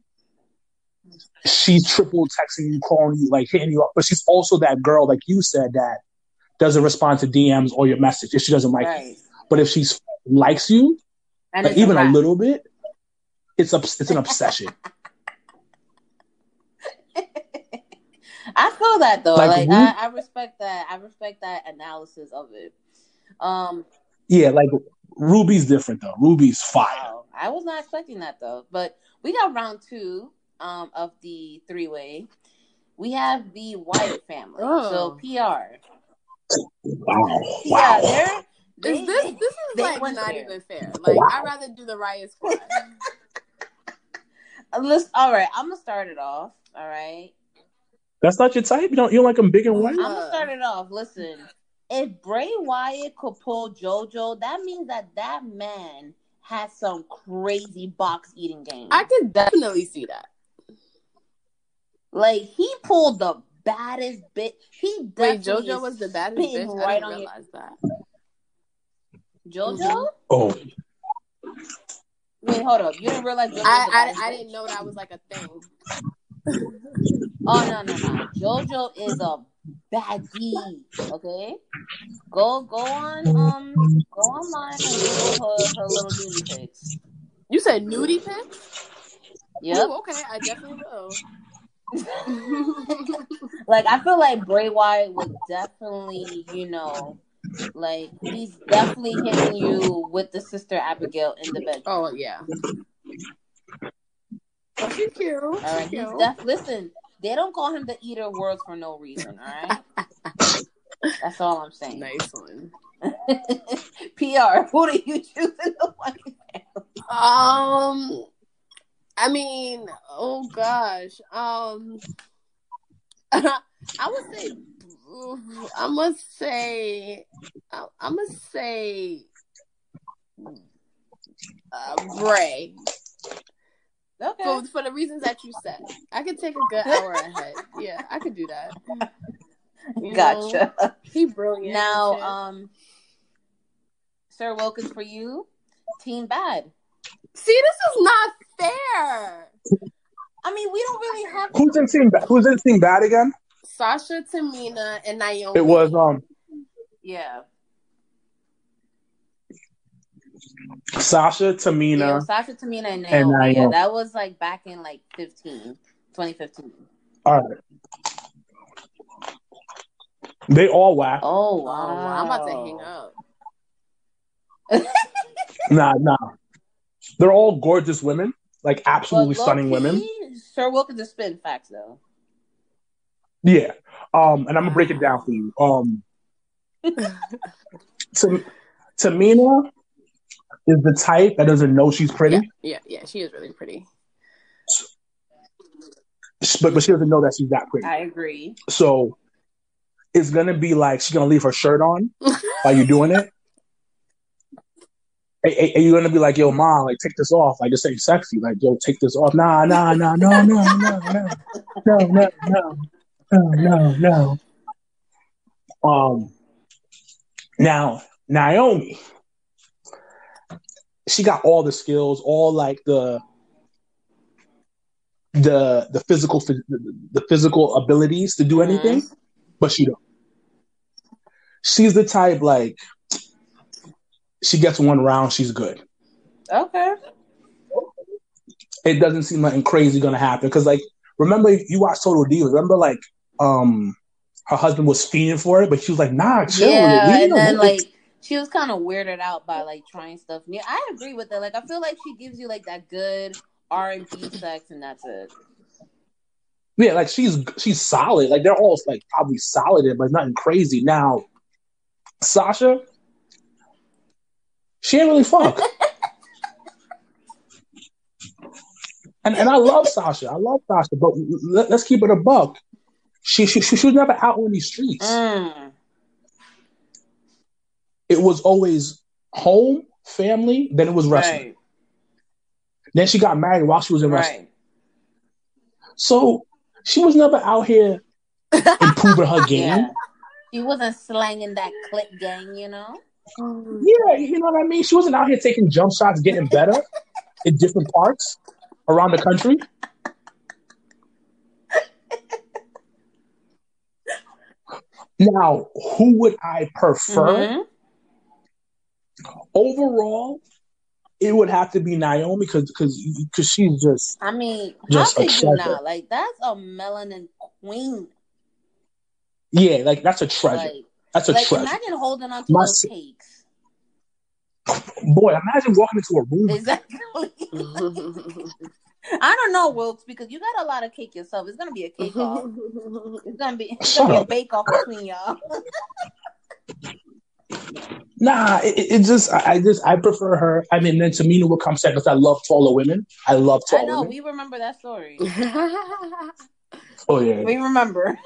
She's triple texting you, calling you, like hitting you up. But she's also that girl, like you said, that doesn't respond to D Ms or your message if she doesn't like right. you. But if she likes you, and like even a, a little bit, it's it's an obsession. I feel that though. Like, like we, I, I respect that. I respect that analysis of it. Um. Yeah, like Ruby's different though. Ruby's fire. Wow. I was not expecting that though. But we got round two. Um, of the three-way, we have the Wyatt family. Oh. So P R. Wow. Yeah, wow. They, is this this is like not there. even fair. Like wow. I'd rather do the Riott Squad. Listen, all right, I'm gonna start it off. All right. That's not your type. You don't you don't like them big and white. I'm gonna start it off. Listen, if Bray Wyatt could pull Jojo, that means that that man has some crazy box eating game. I can definitely see that. Like he pulled the baddest bitch. He definitely Wait, Jojo was the baddest bitch. Right I didn't on realize your... that. Jojo? Oh. Wait, hold up. You didn't realize? Jojo I I, I didn't know that was like a thing. Oh no no no! Jojo is a baddie. Okay, go go on um go online and Google her, her little nudie pics. You said nudie pics? Yep. Ooh, okay, I definitely will. Like I feel like Bray Wyatt would definitely, you know, like he's definitely hitting you with the sister Abigail in the bedroom. Oh yeah. She's cute. All right, he's def- Listen, they don't call him the Eater of Worlds for no reason, all right? That's all I'm saying. Nice one. P R, who do you choose in the Wyatt family? Um, I mean, oh gosh. Um, I would say, I must say, I, I must say, uh, Bray. Okay. For, for the reasons that you said, I could take a good hour ahead. Yeah, I could do that. You gotcha. Know, he brilliant. Now, um, Sarah Wilkins for you, Team Bad. See, this is not fair. I mean, we don't really have. Who's in Team Bad? Who's in Team Bad again? Sasha, Tamina, and Naomi. It was um. Yeah. Sasha, Tamina. Yeah, Sasha, Tamina, and Naomi. And Naomi. Yeah, that was like back in like fifteen, twenty fifteen All right. They all whack. Oh, wow. I'm about to hang up. nah, nah. They're all gorgeous women. Like, absolutely well, stunning key, women. Sir Wilkins is spitting facts, though. Yeah. Um, and I'm going to break it down for you. Um, Tam- Tamina is the type that doesn't know she's pretty. Yeah, yeah, yeah, she is really pretty. But, but she doesn't know that she's that pretty. I agree. So it's going to be like she's going to leave her shirt on while you're doing it. And, and you're going to be like, yo, mom, like, take this off. Like, this ain't sexy. Like, yo, take this off. Nah, nah, nah, no, no, no, no. No, no, no. No, no, no. Um, now, Naomi. She got all the skills, all like the the the physical the, the physical abilities to do anything, mm-hmm. but she don't. She's the type like she gets one round, she's good. Okay. It doesn't seem nothing crazy gonna happen because, like, remember if you watch Total Divas, remember like um her husband was fiending for it, but she was like, nah, chill. Yeah, and then like. It. She was kind of weirded out by, like, trying stuff new. I agree with that. Like, I feel like she gives you, like, that good R and B sex, and that's it. Yeah, like, she's she's solid. Like, they're all, like, probably solid, but nothing crazy. Now, Sasha, she ain't really fuck. and and I love Sasha. I love Sasha, but let, let's keep it a buck. She, she, she was never out on these streets. Mm. It was always home, family, then it was wrestling. Right. Then she got married while she was in right. wrestling. So she was never out here improving her game. Yeah. She wasn't slanging that clip game, you know? Yeah, you know what I mean? She wasn't out here taking jump shots, getting better in different parts around the country. Now, who would I prefer? Mm-hmm. Overall, it would have to be Naomi because because she's just. I mean, just how could you not? Like, that's a melanin queen. Yeah, like that's a treasure. Like, that's a like, treasure. Imagine holding on to My, those cakes. Boy, imagine walking into a room. Exactly. I don't know, Wilkes, because you got a lot of cake yourself. It's gonna be a cake off. It's gonna be it's gonna be a bake off between y'all. Nah, it, it just I, I just I prefer her. I mean, then Tamina will come second because I love taller women. I love taller. I know women. We remember that story. Oh yeah, we remember.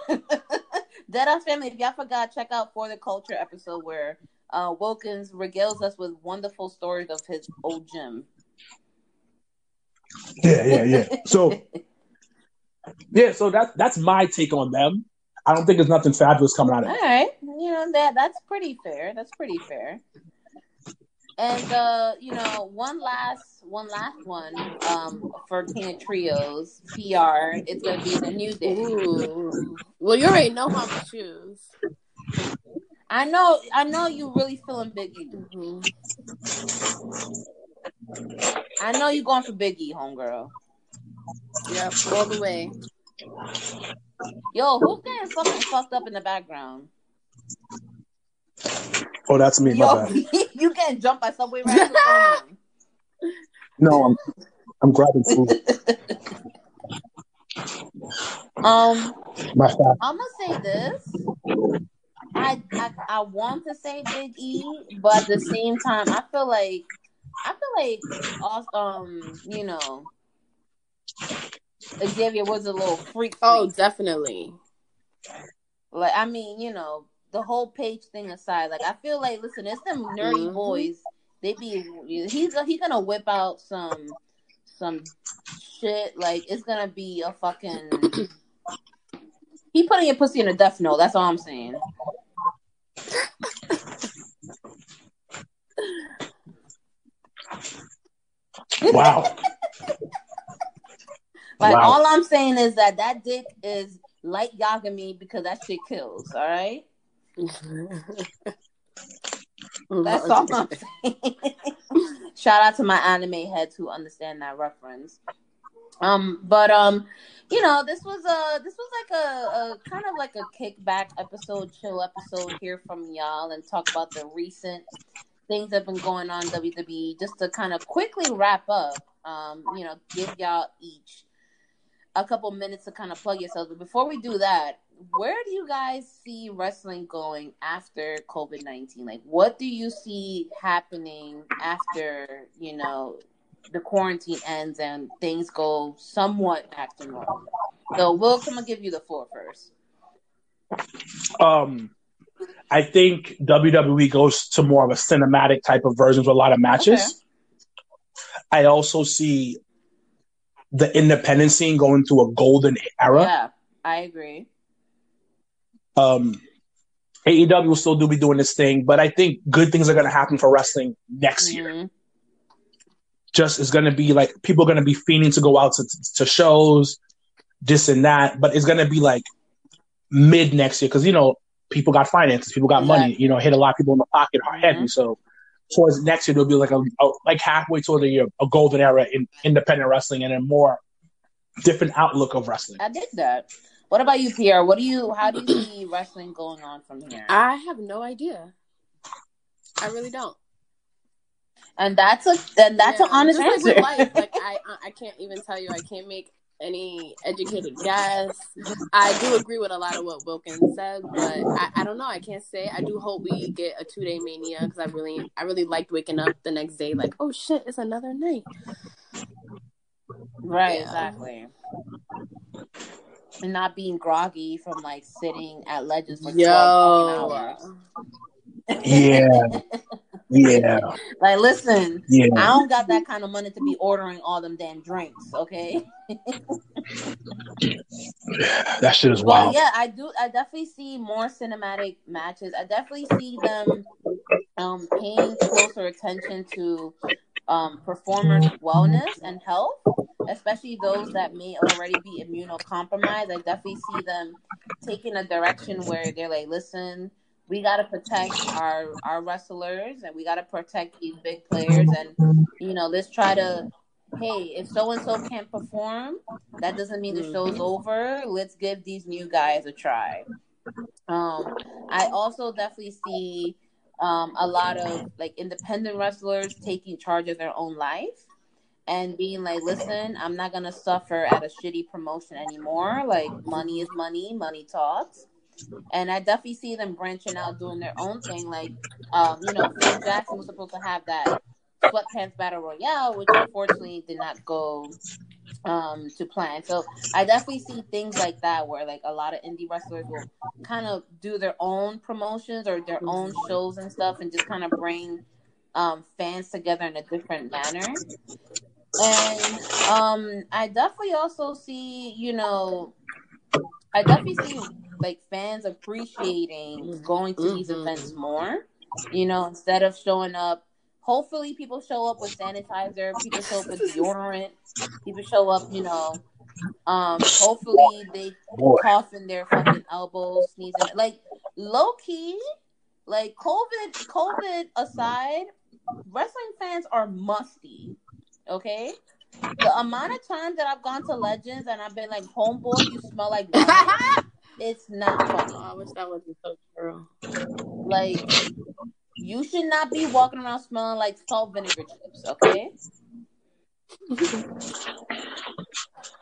Deadass family, if y'all forgot, check out For the Culture episode where uh, Wilkins regales us with wonderful stories of his old gym. Yeah, yeah, yeah. So yeah, so that that's my take on them. I don't think there's nothing fabulous coming out of it. All right. You know, that that's pretty fair. That's pretty fair. And, uh, you know, one last one last one um, for King of Trios, P R, it's going to be The New Day. Ooh. Well, you already know how to choose. I know I know you really feeling Biggie. Mm-hmm. I know you're going for Biggie, homegirl. Yep, all the way. Yo, who's getting fucking fucked up in the background? Oh, that's me. Yo, my bad. You getting jumped by Subway right now? No, I'm I'm grabbing food. Um, I'm gonna say this. I, I I want to say Big E, but at the same time, I feel like I feel like um you know Xavier was a little freak. freak. Oh, definitely. Like I mean, you know, the whole Page thing aside, like I feel like listen, it's them nerdy mm-hmm. boys. They be he's he gonna whip out some some shit like it's gonna be a fucking. He putting your pussy in a death note. That's all I'm saying. Wow. Like, wow. All I'm saying is that that dick is light Yagami because that shit kills, all right? That's all I'm saying. Shout out to my anime heads who understand that reference. Um, but um, you know, this was a this was like a, a kind of like a kickback episode, chill episode here from y'all, and talk about the recent things that have been going on in W W E. Just to kind of quickly wrap up, um, you know, give y'all each a couple minutes to kind of plug yourselves. But before we do that, where do you guys see wrestling going after COVID nineteen? Like, what do you see happening after, you know, the quarantine ends and things go somewhat back to normal? So, Will, I'm gonna give you the floor first. Um, I think W W E goes to more of a cinematic type of version with a lot of matches. Okay. I also see the independent scene going through a golden era. Yeah, I agree. Um, A E W will still do be doing this thing, but I think good things are gonna happen for wrestling next mm-hmm. year. Just is going to be like people are going to be fiending to go out to, to shows, this and that. But it's going to be like mid next year because, you know, people got finances, people got exactly. money, you know, hit a lot of people in the pocket hard heavy. Mm-hmm. So towards next year, there'll be like a, a like halfway toward the year, a golden era in independent wrestling and a more different outlook of wrestling. I did that. What about you, Pierre? What do you how do you see wrestling going on from here? I have no idea. I really don't. And that's a and that's yeah, an honest like answer. Life, like I, I can't even tell you. I can't make any educated guess. I do agree with a lot of what Wilkins said, but I, I don't know. I can't say. I do hope we get a two day mania because I really I really liked waking up the next day like, oh shit, it's another night. Right, yeah. Exactly. And not being groggy from like sitting at ledges for twelve hours. Yeah. Yeah. Like, listen, yeah. I don't got that kind of money to be ordering all them damn drinks, okay? That shit is wild. Well, yeah, I do. I definitely see more cinematic matches. I definitely see them um, paying closer attention to um, performers' wellness and health, especially those that may already be immunocompromised. I definitely see them taking a direction where they're like, listen, we got to protect our, our wrestlers and we got to protect these big players. And, you know, let's try to, hey, if so-and-so can't perform, that doesn't mean the show's over. Let's give these new guys a try. Um, I also definitely see um, a lot of, like, independent wrestlers taking charge of their own life and being like, listen, I'm not going to suffer at a shitty promotion anymore. Like, money is money. Money talks. And I definitely see them branching out, doing their own thing. Like, um, you know, Phil Jackson was supposed to have that sweatpants battle royale, which unfortunately did not go um, to plan. So I definitely see things like that where, like, a lot of indie wrestlers will kind of do their own promotions or their own shows and stuff and just kind of bring um, fans together in a different manner. And um, I definitely also see, you know, I definitely see, like, fans appreciating going to mm-hmm. these events more, you know, instead of showing up. Hopefully people show up with sanitizer, people show up with deodorant, people show up, you know, um, hopefully they cough in their fucking elbows, sneezing. Like, low-key, like, COVID, COVID aside, wrestling fans are musty, okay? The amount of time that I've gone to Legends and I've been like, homeboy, you smell like wine. It's not funny. Oh, I wish that wasn't so true. Like, you should not be walking around smelling like salt vinegar chips, okay?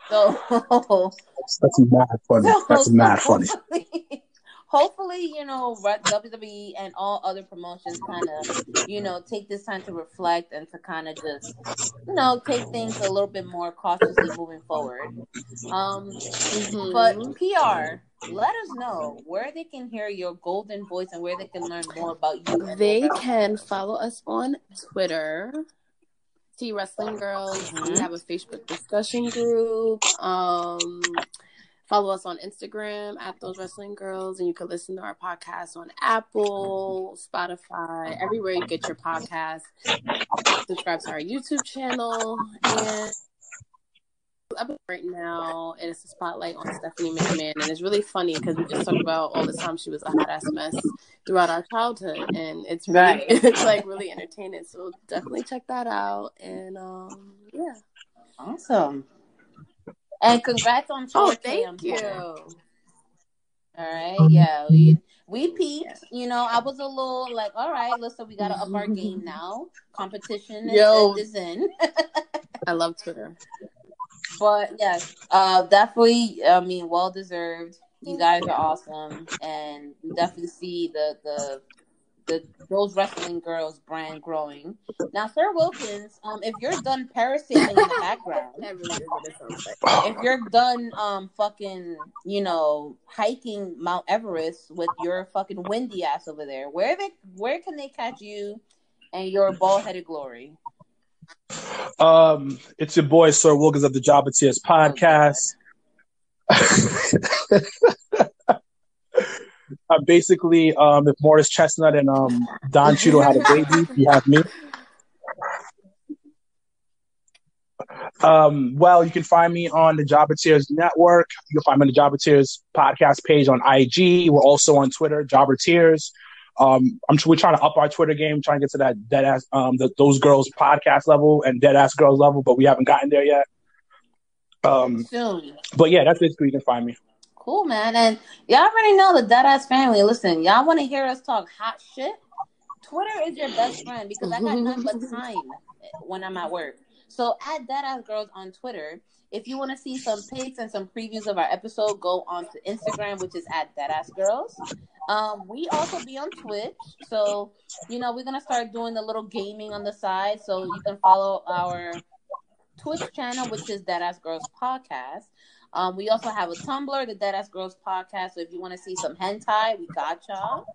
So, That's, that's mad funny. So, that's mad funny. Hopefully, hopefully, you know, W W E and all other promotions kind of, you know, take this time to reflect and to kind of just, you know, take things a little bit more cautiously moving forward. Um, mm-hmm. But P R, let us know where they can hear your golden voice and where they can learn more about you. They can follow us on Twitter, T Wrestling Girls. Mm-hmm. We have a Facebook discussion group. Um, follow us on Instagram at Those Wrestling Girls, and you can listen to our podcast on Apple, Spotify, everywhere you get your podcast. Subscribe to our YouTube channel, and right now it is a spotlight on Stephanie McMahon, and it's really funny because we just talk about all the time she was a hot ass mess throughout our childhood, and it's really, right. it's like really entertaining. So definitely check that out, and um, yeah, awesome. And congrats on Charlie. Oh, thank you. All right, yeah, we we peaked. You know, I was a little like, all right, listen, we gotta up our game now. Competition Yo. is, is in. I love Twitter. But yes, uh, definitely. I mean, well deserved. You guys are awesome, and you definitely see the the the Those Wrestling Girls brand growing. Now, Sarah Wilkins, um, if you're done parasailing in the background, if you're done um fucking you know hiking Mount Everest with your fucking windy ass over there, where they where can they catch you and your bald headed glory? Um, it's your boy Sir Wilkins of the Jobber Tears podcast. Oh, uh, basically, um, if Morris Chestnut and um, Don Cheadle had a baby, you have me. Um, well, you can find me on the Jobber Tears network. You can find me on the Jobber Tears podcast page on I G. We're also on Twitter, Jobber Tears. Um, I'm we're trying to up our Twitter game, trying to get to that deadass, um, the, Those Girls podcast level and Deadass Girls level, but we haven't gotten there yet. Um, Soon. But yeah, that's basically you can find me. Cool, man. And y'all already know the Deadass family. Listen, y'all want to hear us talk hot shit? Twitter is your best friend because I got nothing but time when I'm at work. So at Deadass Girls on Twitter. If you want to see some pics and some previews of our episode, go on to Instagram, which is at Deadass Girls. Um, we also be on Twitch. So, you know, we're going to start doing a little gaming on the side. So you can follow our Twitch channel, which is Deadass Girls Podcast. Um, we also have a Tumblr, the Deadass Girls Podcast. So if you want to see some hentai, we got y'all.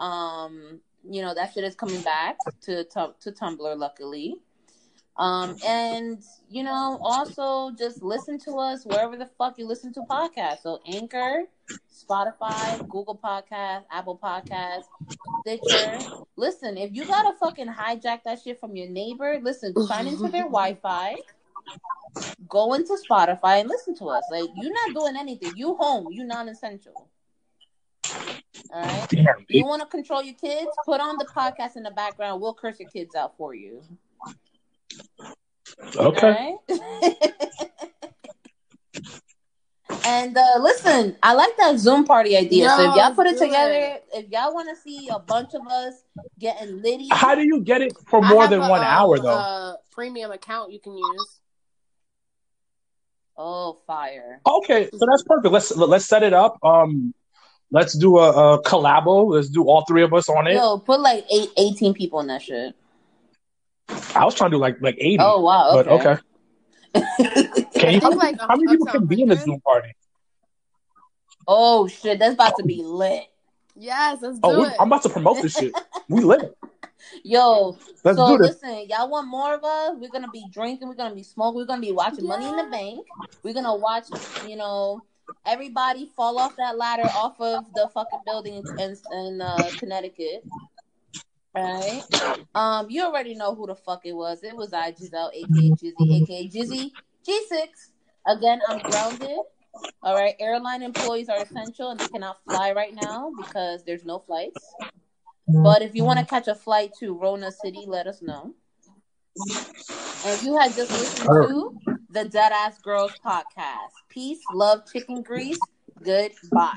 Um, you know, that shit is coming back to to, to Tumblr, luckily. Um, and, you know, also just listen to us wherever the fuck you listen to podcasts. So Anchor, Spotify, Google Podcasts, Apple Podcasts, Stitcher. Listen, if you gotta fucking hijack that shit from your neighbor, listen, sign into their Wi-Fi, go into Spotify and listen to us. Like, you're not doing anything. You home. You non-essential. All right? You want to control your kids? Put on the podcast in the background. We'll curse your kids out for you. Okay. Right. And uh, listen, I like that Zoom party idea. No, so if y'all put it together, it. if y'all want to see a bunch of us getting litty, how do you get it for more than a, one uh, hour though? A premium account you can use. Oh, fire! Okay, so that's perfect. Let's let's set it up. Um, let's do a, a collabo. Let's do all three of us on it. Yo, put like eight, eighteen people in that shit. I was trying to do like like eighty. Oh wow! Okay. But, okay. Can you, how, like, how many people can be in this Zoom party? Oh shit! That's about to be lit. Yes, let's do oh, we, it. I'm about to promote this shit. We lit. Yo, let's so do this. Listen, y'all want more of us? We're gonna be drinking. We're gonna be smoking. We're gonna be watching yeah. Money in the Bank. We're gonna watch, you know, everybody fall off that ladder off of the fucking building in, in uh, Connecticut. Right. Um, you already know who the fuck it was. It was I, Giselle, aka Jizzy, aka Jizzy G six. Again, I'm grounded. All right. Airline employees are essential and they cannot fly right now because there's no flights. But if you want to catch a flight to Rona City, let us know. And you had just listened to the Deadass Girls podcast. Peace, love, chicken grease. Goodbye.